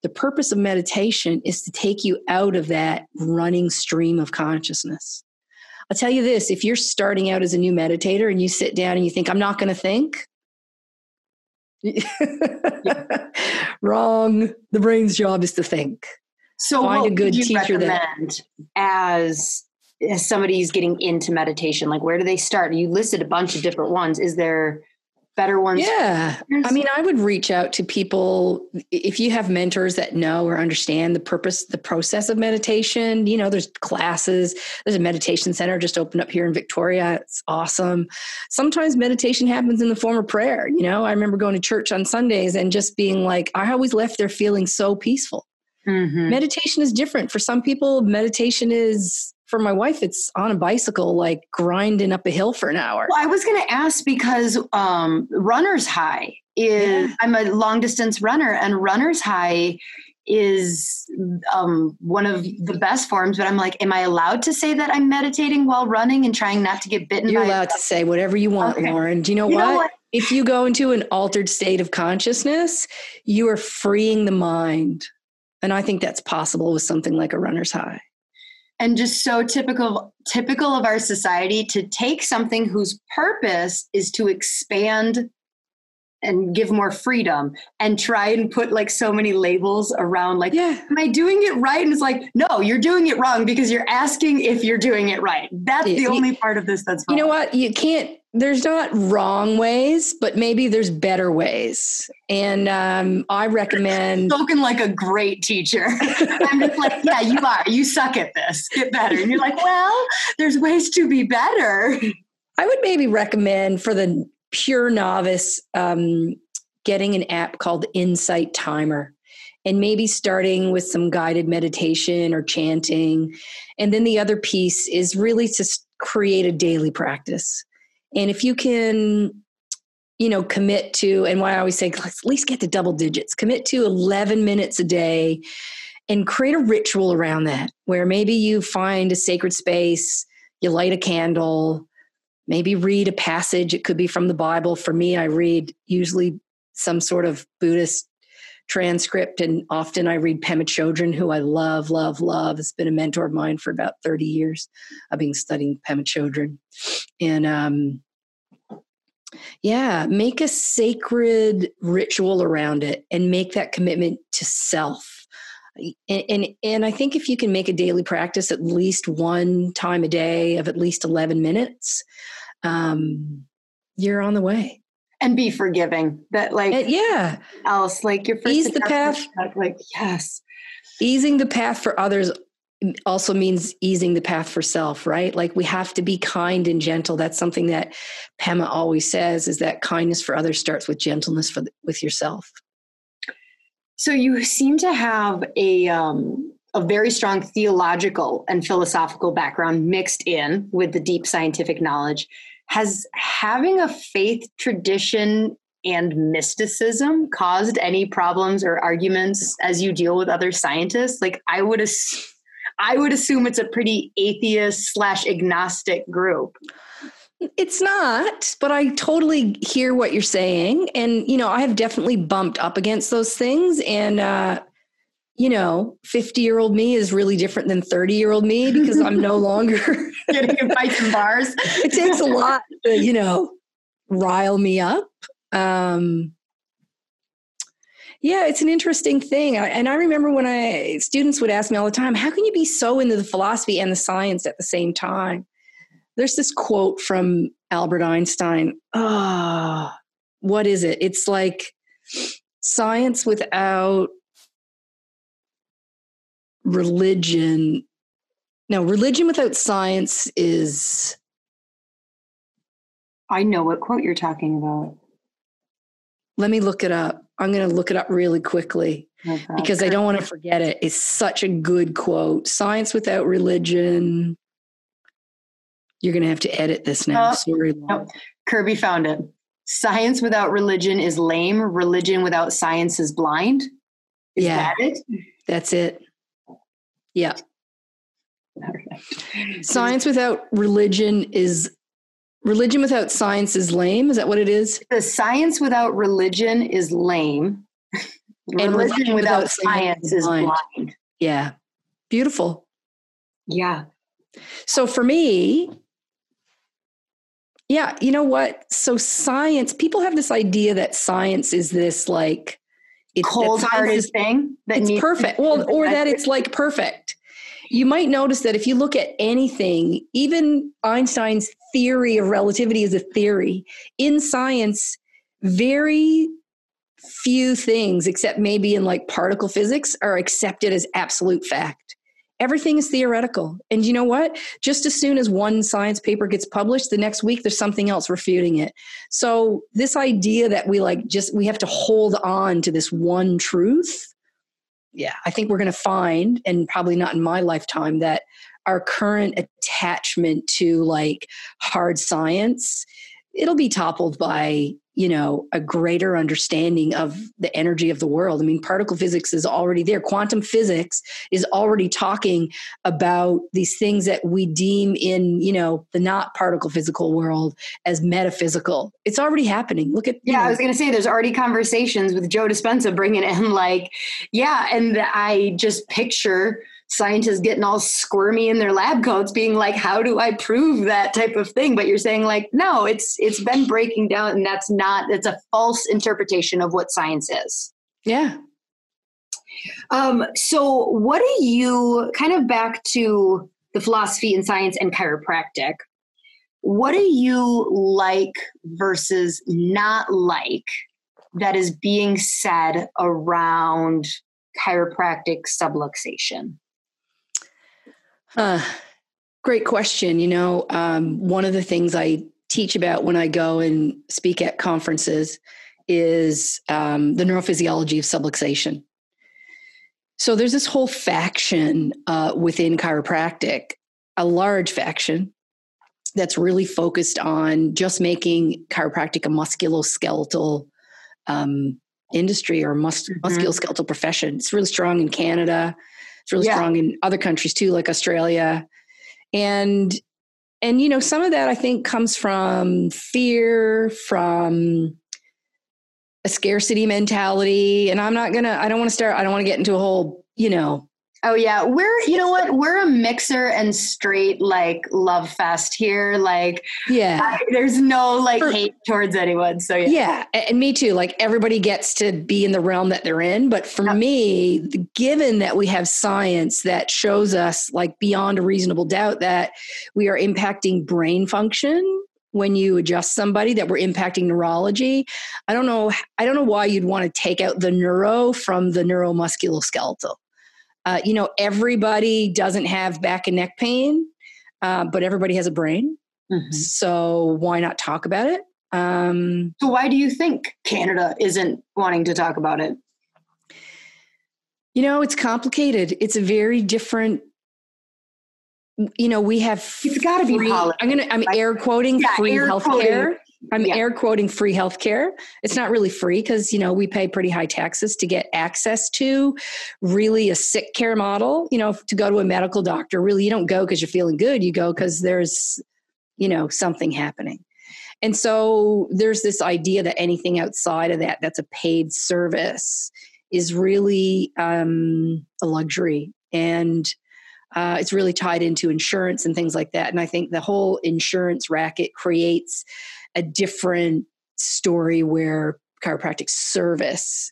The purpose of meditation is to take you out of that running stream of consciousness. I'll tell you this, if you're starting out as a new meditator and you sit down and you think, I'm not going to think. Wrong. The brain's job is to think. So find a good teacher that, as somebody who's getting into meditation, like, where do they start? You listed a bunch of different ones. Is there better ones? Yeah. I mean, I would reach out to people. If you have mentors that know or understand the purpose, the process of meditation, you know, there's classes, there's a meditation center just opened up here in Victoria. It's awesome. Sometimes meditation happens in the form of prayer. You know, I remember going to church on Sundays and just being like, I always left there feeling so peaceful. Mm-hmm. Meditation is different. For some people, meditation is, for my wife, it's on a bicycle, like grinding up a hill for an hour. Well, I was going to ask, because runner's high is, I'm a long distance runner, and runner's high is one of the best forms. But I'm like, am I allowed to say that I'm meditating while running and trying not to get bitten? You're allowed to say whatever you want, okay, Lauryn. Do you know what? If you go into an altered state of consciousness, you are freeing the mind. And I think that's possible with something like a runner's high. And just so typical of our society to take something whose purpose is to expand and give more freedom and try and put like so many labels around like, yeah, am I doing it right? And it's like, no, you're doing it wrong because you're asking if you're doing it right. That's the only part of this that's wrong. You know what? You can't, there's not wrong ways, but maybe there's better ways. And I recommend... Spoken like a great teacher. I'm just like, yeah, you are. You suck at this. Get better. And you're like, well, there's ways to be better. I would maybe recommend for the pure novice, getting an app called Insight Timer and maybe starting with some guided meditation or chanting. And then the other piece is really to create a daily practice. And if you can, you know, commit to, and why I always say, let's at least get to double digits, commit to 11 minutes a day and create a ritual around that, where maybe you find a sacred space, you light a candle, maybe read a passage. It could be from the Bible. For me, I read usually some sort of Buddhist transcript. And often I read Pema Chodron, who I love, love, love. Has been a mentor of mine for about 30 years. I've been studying Pema Chodron. And make a sacred ritual around it and make that commitment to self. And I think if you can make a daily practice at least one time a day of at least 11 minutes, you're on the way. And be forgiving. That like, else, like your first ease the path. Like, yes. Easing the path for others also means easing the path for self, right? Like we have to be kind and gentle. That's something that Pema always says, is that kindness for others starts with gentleness with yourself. So you seem to have a very strong theological and philosophical background mixed in with the deep scientific knowledge. Has having a faith tradition and mysticism caused any problems or arguments as you deal with other scientists? Like I would assume it's a pretty atheist/agnostic group. It's not, but I totally hear what you're saying. And, you know, I have definitely bumped up against those things. And, 50-year-old me is really different than 30-year-old me because I'm no longer getting in fights and bars. It takes a lot to, rile me up. It's an interesting thing. And I remember when students would ask me all the time, how can you be so into the philosophy and the science at the same time? There's this quote from Albert Einstein. What is it? It's like science without religion. No, religion without science is... I know what quote you're talking about. Let me look it up. I'm going to look it up really quickly because I don't want to forget it. It's such a good quote. Science without religion... You're going to have to edit this now. Sorry. No. Kirby found it. Science without religion is lame. Religion without science is blind. Is that it? That's it. Yeah. Right. Religion without science is lame. Is that what it is? The science without religion is lame. And religion without science is blind. Yeah. Beautiful. Yeah. So for me... Yeah, you know what? So science, people have this idea that science is this like... cold-hearted thing. It's perfect. Well, or that it's like perfect. You might notice that if you look at anything, even Einstein's theory of relativity is a theory. In science, very few things, except maybe in like particle physics, are accepted as absolute fact. Everything is theoretical. And you know what? Just as soon as one science paper gets published, the next week there's something else refuting it. So this idea that we have to hold on to this one truth. Yeah, I think we're going to find, and probably not in my lifetime, that our current attachment to like hard science, it'll be toppled by, a greater understanding of the energy of the world. I mean, particle physics is already there. Quantum physics is already talking about these things that we deem in, the not particle physical world as metaphysical. It's already happening. Look at... I was going to say, there's already conversations with Joe Dispenza bringing in and I just picture scientists getting all squirmy in their lab coats being like, how do I prove that type of thing? But you're saying like, no, it's been breaking down, and that's not, it's a false interpretation of what science is. Yeah. So what do you, kind of back to the philosophy in science and chiropractic, what do you like versus not like that is being said around chiropractic subluxation? Great question. You know, one of the things I teach about when I go and speak at conferences is the neurophysiology of subluxation. So there's this whole faction within chiropractic, a large faction that's really focused on just making chiropractic a musculoskeletal industry or musculoskeletal profession. It's really strong in Canada. It's really strong in other countries too, like Australia. And, you know, some of that I think comes from fear, from a scarcity mentality. And I don't want to get into a whole, you know. Oh yeah. You know what? We're a mixer and straight, like, love fest here. Like, there's no like hate towards anyone. So yeah. And me too. Like, everybody gets to be in the realm that they're in. But for me, given that we have science that shows us, like, beyond a reasonable doubt that we are impacting brain function when you adjust somebody, that we're impacting neurology. I don't know why you'd want to take out the neuro from the neuromusculoskeletal. You know, everybody doesn't have back and neck pain, but everybody has a brain. Mm-hmm. So why not talk about it? So why do you think Canada isn't wanting to talk about it? You know, it's complicated. It's a very different, you know, we have, it's gotta be politics. I'm air quoting free healthcare. It's not really free because, you know, we pay pretty high taxes to get access to really a sick care model. You know, to go to a medical doctor, really, you don't go because you're feeling good. You go because there's, you know, something happening. And so there's this idea that anything outside of that, that's a paid service, is really a luxury. And it's really tied into insurance and things like that. And I think the whole insurance racket creates a different story where chiropractic service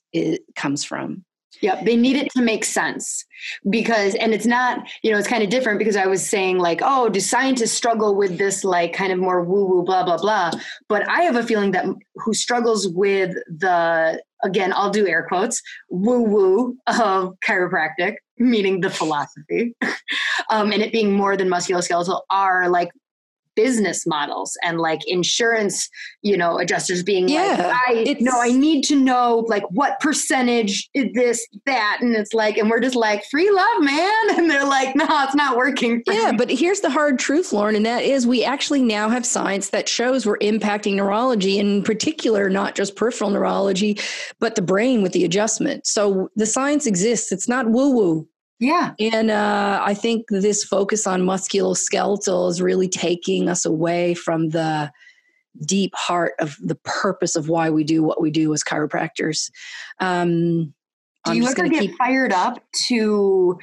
comes from. Yeah, they need it to make sense because, and it's not, you know, it's kind of different because I was saying like, oh, do scientists struggle with this, like, kind of more woo woo, blah, blah, blah. But I have a feeling that who struggles with the, again, I'll do air quotes, woo woo of chiropractic, meaning the philosophy, and it being more than musculoskeletal, are like business models and like insurance, you know, adjusters being I need to know like what percentage is this, that, and it's like, and we're just like, free love, man. And they're like, no, it's not working for me. But here's the hard truth, Lauryn, and that is we actually now have science that shows we're impacting neurology, in particular, not just peripheral neurology, but the brain with the adjustment. So the science exists. It's not woo-woo. Yeah. And I think this focus on musculoskeletal is really taking us away from the deep heart of the purpose of why we do what we do as chiropractors. Do you ever get fired up to,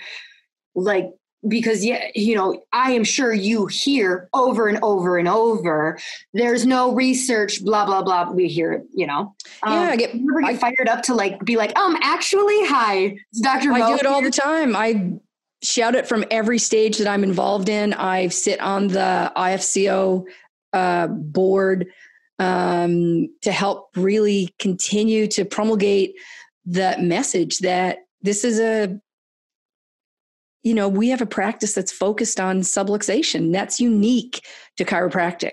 like, because, you know, I am sure you hear over and over and over, there's no research, blah, blah, blah. We hear it, you know. I get fired up to, like, be like, actually, hi, it's Dr. Mo. I do it all the time. I shout it from every stage that I'm involved in. I sit on the IFCO board to help really continue to promulgate the message that this is a, you know, we have a practice that's focused on subluxation. That's unique to chiropractic.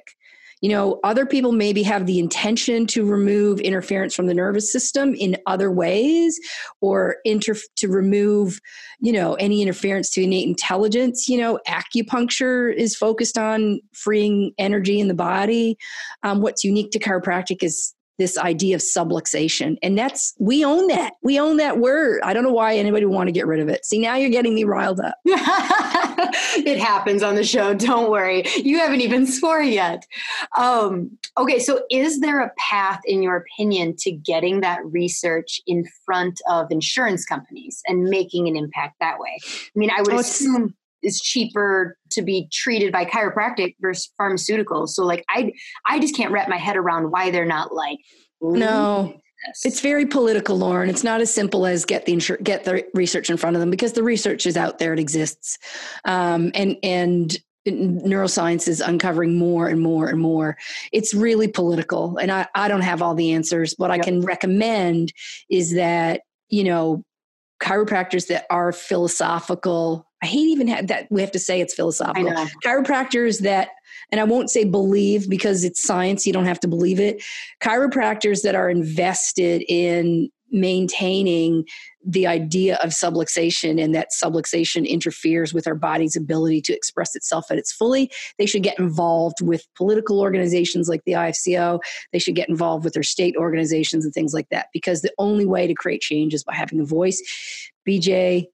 You know, other people maybe have the intention to remove interference from the nervous system in other ways, or to remove, you know, any interference to innate intelligence. You know, acupuncture is focused on freeing energy in the body. What's unique to chiropractic is this idea of subluxation. And that's, we own that. We own that word. I don't know why anybody would want to get rid of it. See, now you're getting me riled up. It happens on the show. Don't worry. You haven't even swore yet. Okay. So is there a path, in your opinion, to getting that research in front of insurance companies and making an impact that way? I mean, I would assume it's cheaper to be treated by chiropractic versus pharmaceuticals. So like, I just can't wrap my head around why they're not like, no, it's very political, Lauryn. It's not as simple as get the research in front of them, because the research is out there. It exists. And neuroscience is uncovering more and more and more. It's really political. And I don't have all the answers. What I can recommend is that, you know, chiropractors that are philosophical, I hate even that we have to say it's philosophical. I know. Chiropractors that, and I won't say believe because it's science, you don't have to believe it. Chiropractors that are invested in maintaining the idea of subluxation and that subluxation interferes with our body's ability to express itself at its fully, they should get involved with political organizations like the IFCO. They should get involved with their state organizations and things like that, because the only way to create change is by having a voice. BK,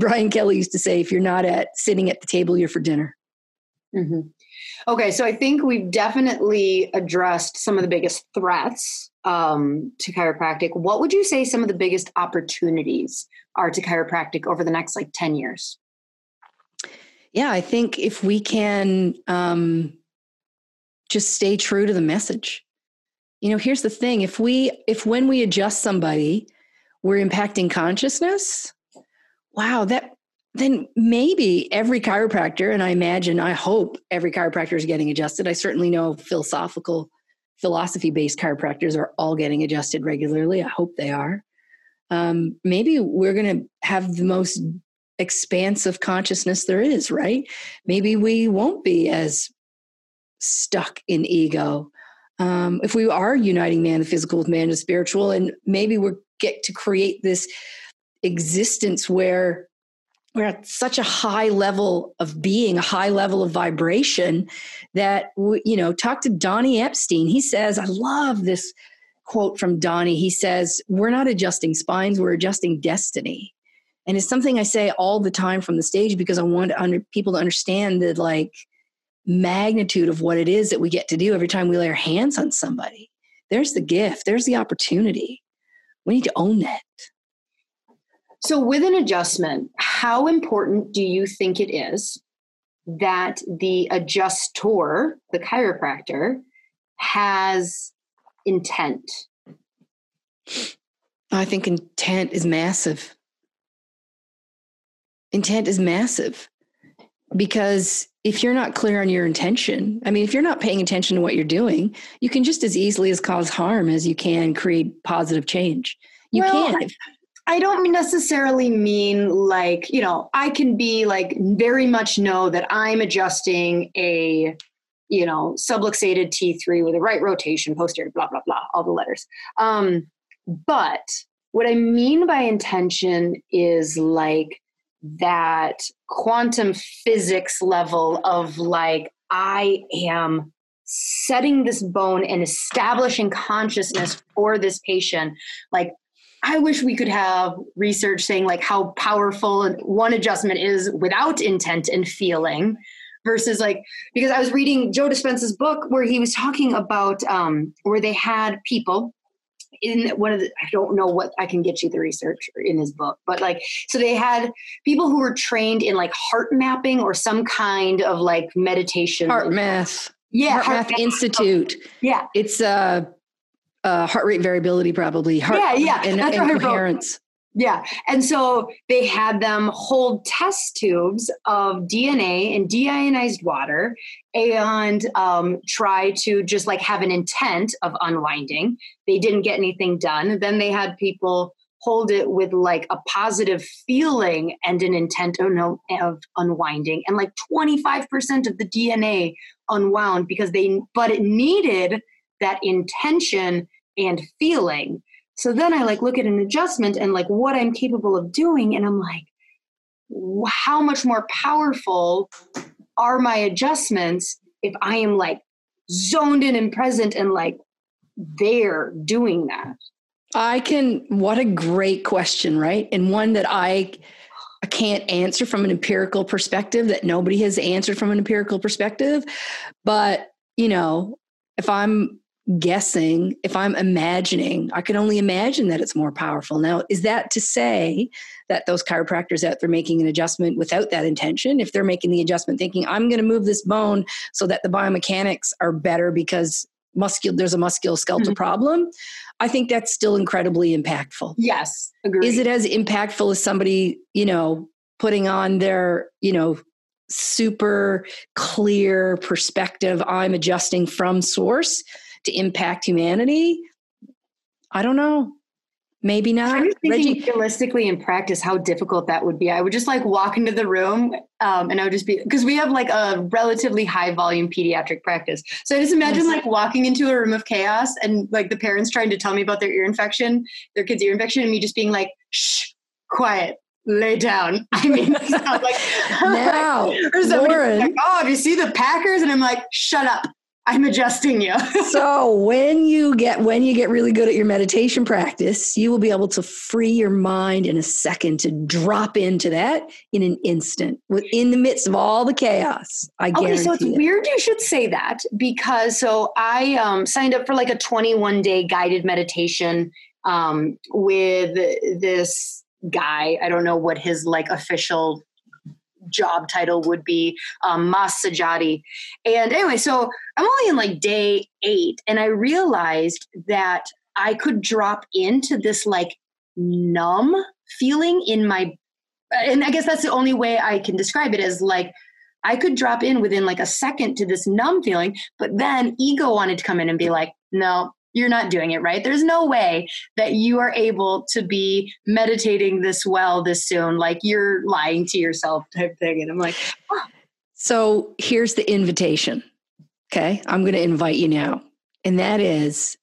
Brian Kelly used to say, if you're not sitting at the table, you're for dinner. Mm-hmm. Okay. So I think we've definitely addressed some of the biggest threats to chiropractic. What would you say some of the biggest opportunities are to chiropractic over the next like 10 years? Yeah. I think if we can just stay true to the message, you know, here's the thing. If when we adjust somebody, we're impacting consciousness. Wow. Then maybe every chiropractor, and I hope every chiropractor is getting adjusted. I certainly know philosophy-based chiropractors are all getting adjusted regularly. I hope they are. Maybe we're going to have the most expansive consciousness there is, right? Maybe we won't be as stuck in ego. If we are uniting man, the physical with man, the spiritual, and maybe we get to create this existence where we're at such a high level of being, a high level of vibration that, you know, talk to Donnie Epstein. He says, I love this quote from Donnie. He says, we're not adjusting spines, we're adjusting destiny. And it's something I say all the time from the stage because I want people to understand the like magnitude of what it is that we get to do every time we lay our hands on somebody. There's the gift. There's the opportunity. We need to own that. So with an adjustment, how important do you think it is that the adjustor, the chiropractor, has intent? I think intent is massive. Intent is massive because if you're not clear on your intention, I mean, if you're not paying attention to what you're doing, you can just as easily as cause harm as you can create positive change. You can. I don't necessarily mean like, you know, I can be like very much know that I'm adjusting a, you know, subluxated T3 with a right rotation, posterior, blah, blah, blah, all the letters. But what I mean by intention is like that quantum physics level of like, I am setting this bone and establishing consciousness for this patient. Like, I wish we could have research saying like how powerful one adjustment is without intent and feeling versus like, because I was reading Joe Dispenza's book where he was talking about where they had people in one of the, I don't know what, I can get you the research in his book, but like, so they had people who were trained in like heart mapping or some kind of like meditation. Heart Math. Yeah. Heart Math Institute. Yeah. It's heart rate variability, probably. And coherence. Yeah. And so they had them hold test tubes of DNA and deionized water and try to just like have an intent of unwinding. They didn't get anything done. Then they had people hold it with like a positive feeling and an intent of unwinding. And like 25% of the DNA unwound because it needed that intention and feeling. So then I like look at an adjustment and like what I'm capable of doing. And I'm like, how much more powerful are my adjustments if I am like zoned in and present and like there doing that? What a great question, right? And one that I can't answer from an empirical perspective, that nobody has answered from an empirical perspective. But, you know, if I'm guessing, if I'm imagining, I can only imagine that it's more powerful. Now, is that to say that those chiropractors out there making an adjustment without that intention, if they're making the adjustment thinking, I'm going to move this bone so that the biomechanics are better because there's a musculoskeletal problem, I think that's still incredibly impactful. Yes. Agreed. Is it as impactful as somebody, you know, putting on their, you know, super clear perspective, I'm adjusting from source to impact humanity? I don't know. Maybe not. I'm thinking realistically in practice, how difficult that would be. I would just like walk into the room and I would just be, because we have like a relatively high volume pediatric practice. So I just imagine like walking into a room of chaos and like the parents trying to tell me about their kid's ear infection, and me just being like, shh, quiet, lay down. I mean, like, now, Lauren, like, oh, do you see the Packers? And I'm like, shut up, I'm adjusting you. So when you get really good at your meditation practice, you will be able to free your mind in a second to drop into that in an instant, in the midst of all the chaos. Okay, so it's weird you should say that, because so I signed up for like a 21-day guided meditation with this guy. I don't know what his like official job title would be, Mas Sajjadi. And anyway, so I'm only in like day 8, and I realized that I could drop into this like numb feeling in my, and I guess that's the only way I can describe it, is like, I could drop in within like a second to this numb feeling, but then ego wanted to come in and be like, no, you're not doing it right. There's no way that you are able to be meditating this well this soon. Like, you're lying to yourself type thing. And I'm like, oh. So here's the invitation. Okay. I'm going to invite you now. And that is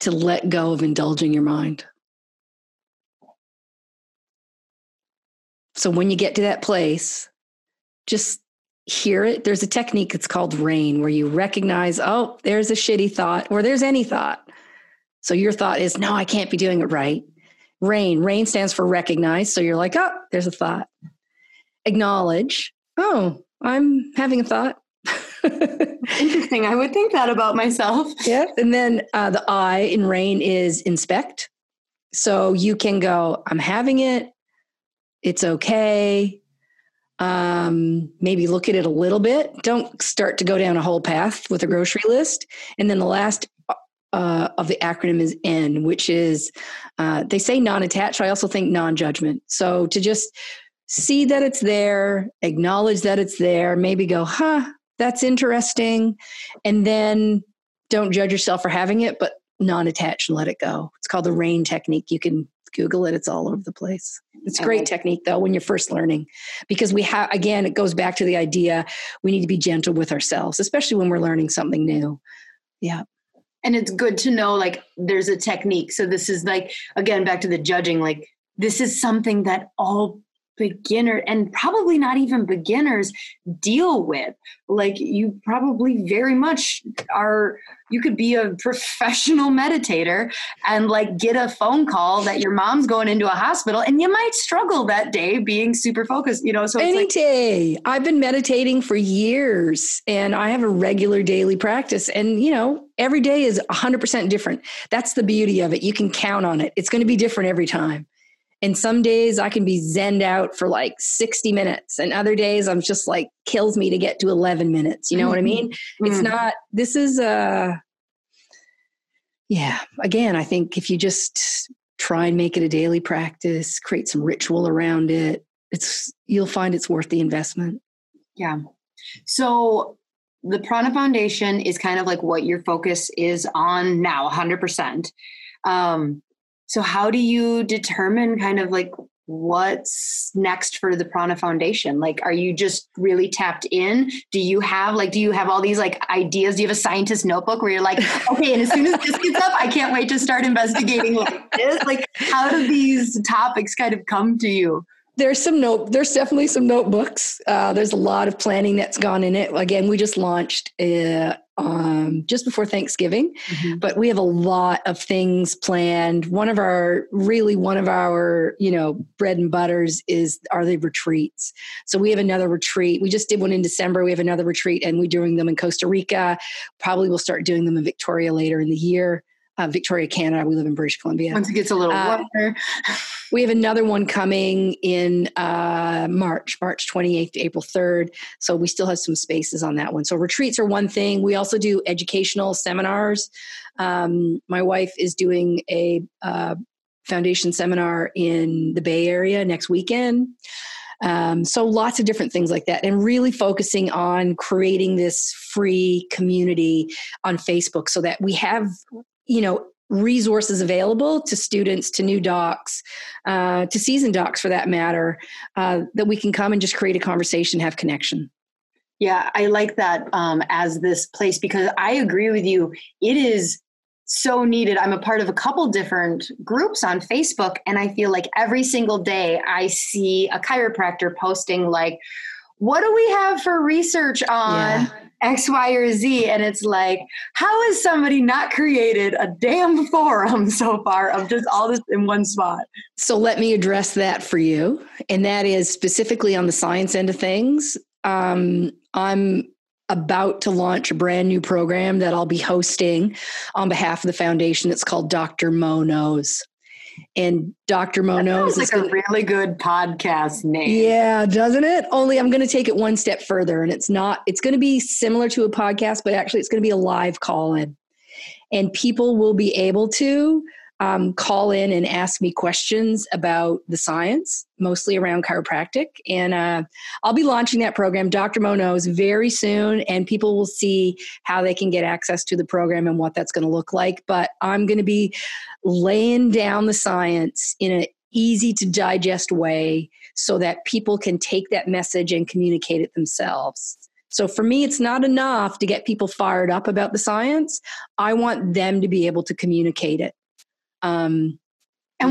to let go of indulging your mind. So when you get to that place, just hear it. There's a technique, it's called RAIN, where you recognize, oh, there's a shitty thought, or there's any thought. So your thought is, no, I can't be doing it right. RAIN. RAIN stands for recognize. So you're like, oh, there's a thought. Acknowledge. Oh, I'm having a thought. Interesting. I would think that about myself. Yeah. And then the I in RAIN is inspect. So you can go, I'm having it. It's okay. Maybe look at it a little bit. Don't start to go down a whole path with a grocery list. And then the last of the acronym is N, which is, they say non-attached. I also think non-judgment. So to just see that it's there, acknowledge that it's there, maybe go, huh, that's interesting. And then don't judge yourself for having it, but non-attached and let it go. It's called the RAIN technique. You can Google it. It's all over the place. It's a great technique though, when you're first learning, because we have, again, it goes back to the idea we need to be gentle with ourselves, especially when we're learning something new. Yeah. And it's good to know, like, there's a technique. So this is like, again, back to the judging, like this is something that all beginner and probably not even beginners deal with. Like, you probably very much are, you could be a professional meditator and like get a phone call that your mom's going into a hospital, and you might struggle that day being super focused, you know. So any day. I've been meditating for years and I have a regular daily practice, and you know, every day is 100% different. That's the beauty of it. You can count on it. It's going to be different every time. And some days I can be zenned out for like 60 minutes. And other days I'm just like, kills me to get to 11 minutes. You know what I mean? It's not, this is, again, I think if you just try and make it a daily practice, create some ritual around it, you'll find it's worth the investment. Yeah. So the Prana Foundation is kind of like what your focus is on now, 100%. So how do you determine kind of like what's next for the Prana Foundation? Like, are you just really tapped in? Do you have all these like ideas? Do you have a scientist notebook where you're like, okay, and as soon as this gets up, I can't wait to start investigating like this? Like, how do these topics kind of come to you? There's definitely some notebooks. There's a lot of planning that's gone in it. Again, we just launched just before Thanksgiving, mm-hmm. but we have a lot of things planned. One of our, you know, bread and butters are the retreats. So we have another retreat. We just did one in December. We have another retreat, and we're doing them in Costa Rica. Probably we'll start doing them in Victoria later in the year. Victoria, Canada. We live in British Columbia. Once it gets a little warmer. We have another one coming in March 28th to April 3rd. So we still have some spaces on that one. So retreats are one thing. We also do educational seminars. My wife is doing a foundation seminar in the Bay Area next weekend. So lots of different things like that, and really focusing on creating this free community on Facebook so that we have, you know, resources available to students, to new docs, to seasoned docs for that matter, that we can come and just create a conversation, have connection. Yeah, I like that as this place, because I agree with you. It is so needed. I'm a part of a couple different groups on Facebook, and I feel like every single day I see a chiropractor posting like, what do we have for research on X, Y, or Z? And it's like, how has somebody not created a damn forum so far of just all this in one spot? So let me address that for you. And that is specifically on the science end of things. I'm about to launch a brand new program that I'll be hosting on behalf of the foundation. It's called Dr. Mo Knows. And Dr. Mo Knows is like a really good podcast name. Yeah, doesn't it? Only I'm going to take it one step further, and it's going to be similar to a podcast, but actually it's going to be a live call-in, and people will be able to call in and ask me questions about the science, mostly around chiropractic. And I'll be launching that program, Dr. Mo Knows, very soon, and people will see how they can get access to the program and what that's going to look like. But I'm going to be laying down the science in an easy to digest way so that people can take that message and communicate it themselves. So for me, it's not enough to get people fired up about the science. I want them to be able to communicate it. Will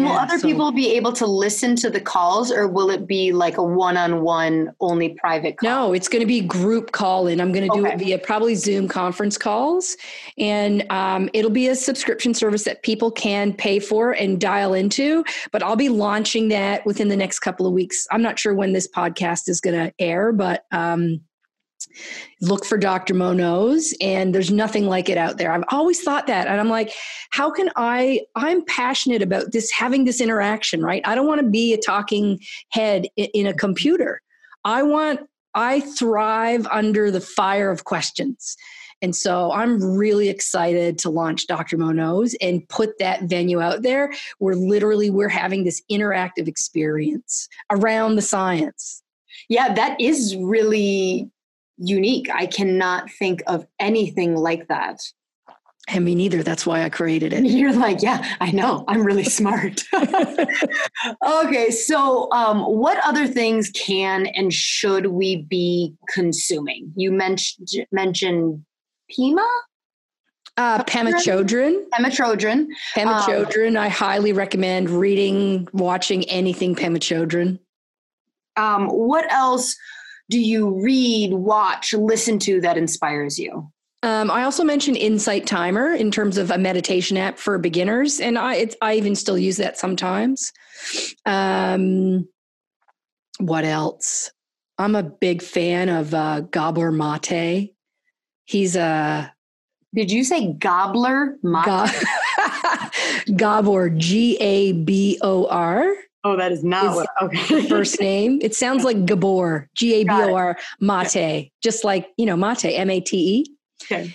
other people be able to listen to the calls, or will it be like a one-on-one only private call? No, it's going to be group call in. I'm going to do it via probably Zoom conference calls, and it'll be a subscription service that people can pay for and dial into, but I'll be launching that within the next couple of weeks. I'm not sure when this podcast is going to air, but, look for Dr. Mo Knows, and there's nothing like it out there. I've always thought that. And I'm like, how can I'm passionate about this, having this interaction, right? I don't want to be a talking head in a computer. I thrive under the fire of questions. And so I'm really excited to launch Dr. Mo Knows and put that venue out there where literally we're having this interactive experience around the science. Yeah, that is really unique. I cannot think of anything like that. I mean, neither. That's why I created it. You're like, yeah, I know. I'm really smart. Okay. So what other things can and should we be consuming? You mentioned Pema? Pema Chodron. Pema Chodron. I highly recommend reading, watching anything Pema Chodron. What else do you read, watch, listen to that inspires you? I also mentioned Insight Timer in terms of a meditation app for beginners. And I even still use that sometimes. What else? I'm a big fan of Gabor Maté. He's a... Did you say Gabor Maté? Gabor, G-A-B-O-R. Oh, that is not first name. It sounds like Gabor, G-A-B-O-R, Mate, just like, you know, Mate, M-A-T-E. Okay.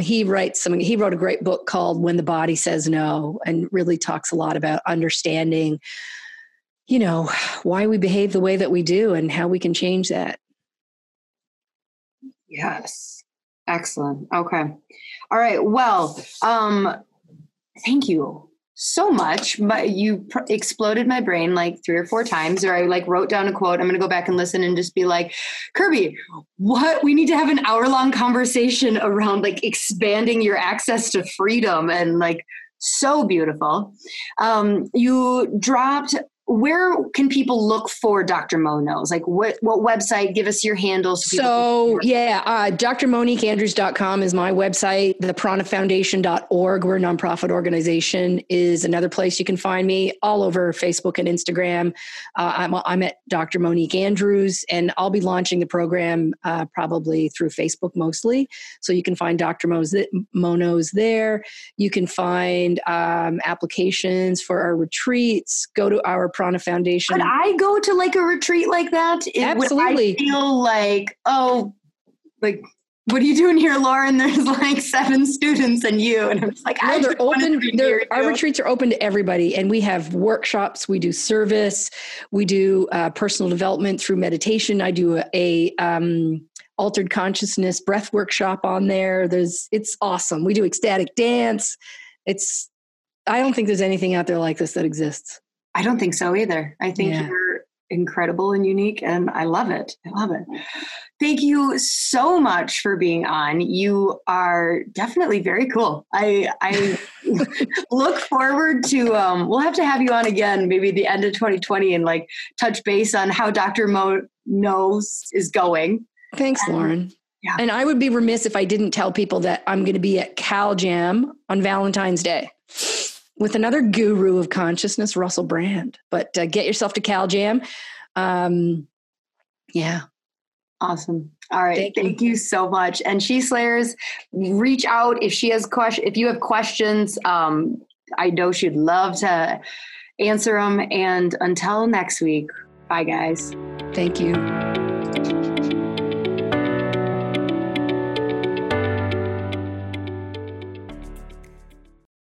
He wrote a great book called When the Body Says No, and really talks a lot about understanding, you know, why we behave the way that we do and how we can change that. Yes. Excellent. Okay. All right. Well, thank you so much. You exploded my brain like 3 or 4 times, or I like wrote down a quote. I'm going to go back and listen and just be like, Kirby, what? We need to have an hour-long conversation around like expanding your access to freedom, and like, so beautiful. You dropped where can people look for Dr. Mo Knows? Like what website? Give us your handles. So yeah, drmoniqueandrews.com is my website. The pranafoundation.org, we're a nonprofit organization, is another place you can find me, all over Facebook and Instagram. I'm at Dr. Monique Andrews, and I'll be launching the program probably through Facebook mostly. So you can find Dr. Mo Knows there. You can find applications for our retreats. Go to our Prana Foundation. Could I go to like a retreat like that? Absolutely. Would I feel like, oh, like, what are you doing here, Lauryn? There's like 7 students and you. And I'm just like, no, I they're open. Our retreats are open to everybody. And we have workshops. We do service. We do personal development through meditation. I do a altered consciousness breath workshop on there. It's awesome. We do ecstatic dance. I don't think there's anything out there like this that exists. I don't think so either. I think you're incredible and unique, and I love it. I love it. Thank you so much for being on. You are definitely very cool. I look forward to, we'll have to have you on again, maybe the end of 2020, and like touch base on how Dr. Mo Knows is going. Thanks, Lauryn. Yeah. And I would be remiss if I didn't tell people that I'm going to be at Cal Jam on Valentine's Day with another guru of consciousness, Russell Brand. But get yourself to Cal Jam. Yeah. Awesome. All right. Thank you so much. And She Slayers, reach out if she has questions. If you have questions, I know she'd love to answer them. And until next week, bye, guys. Thank you.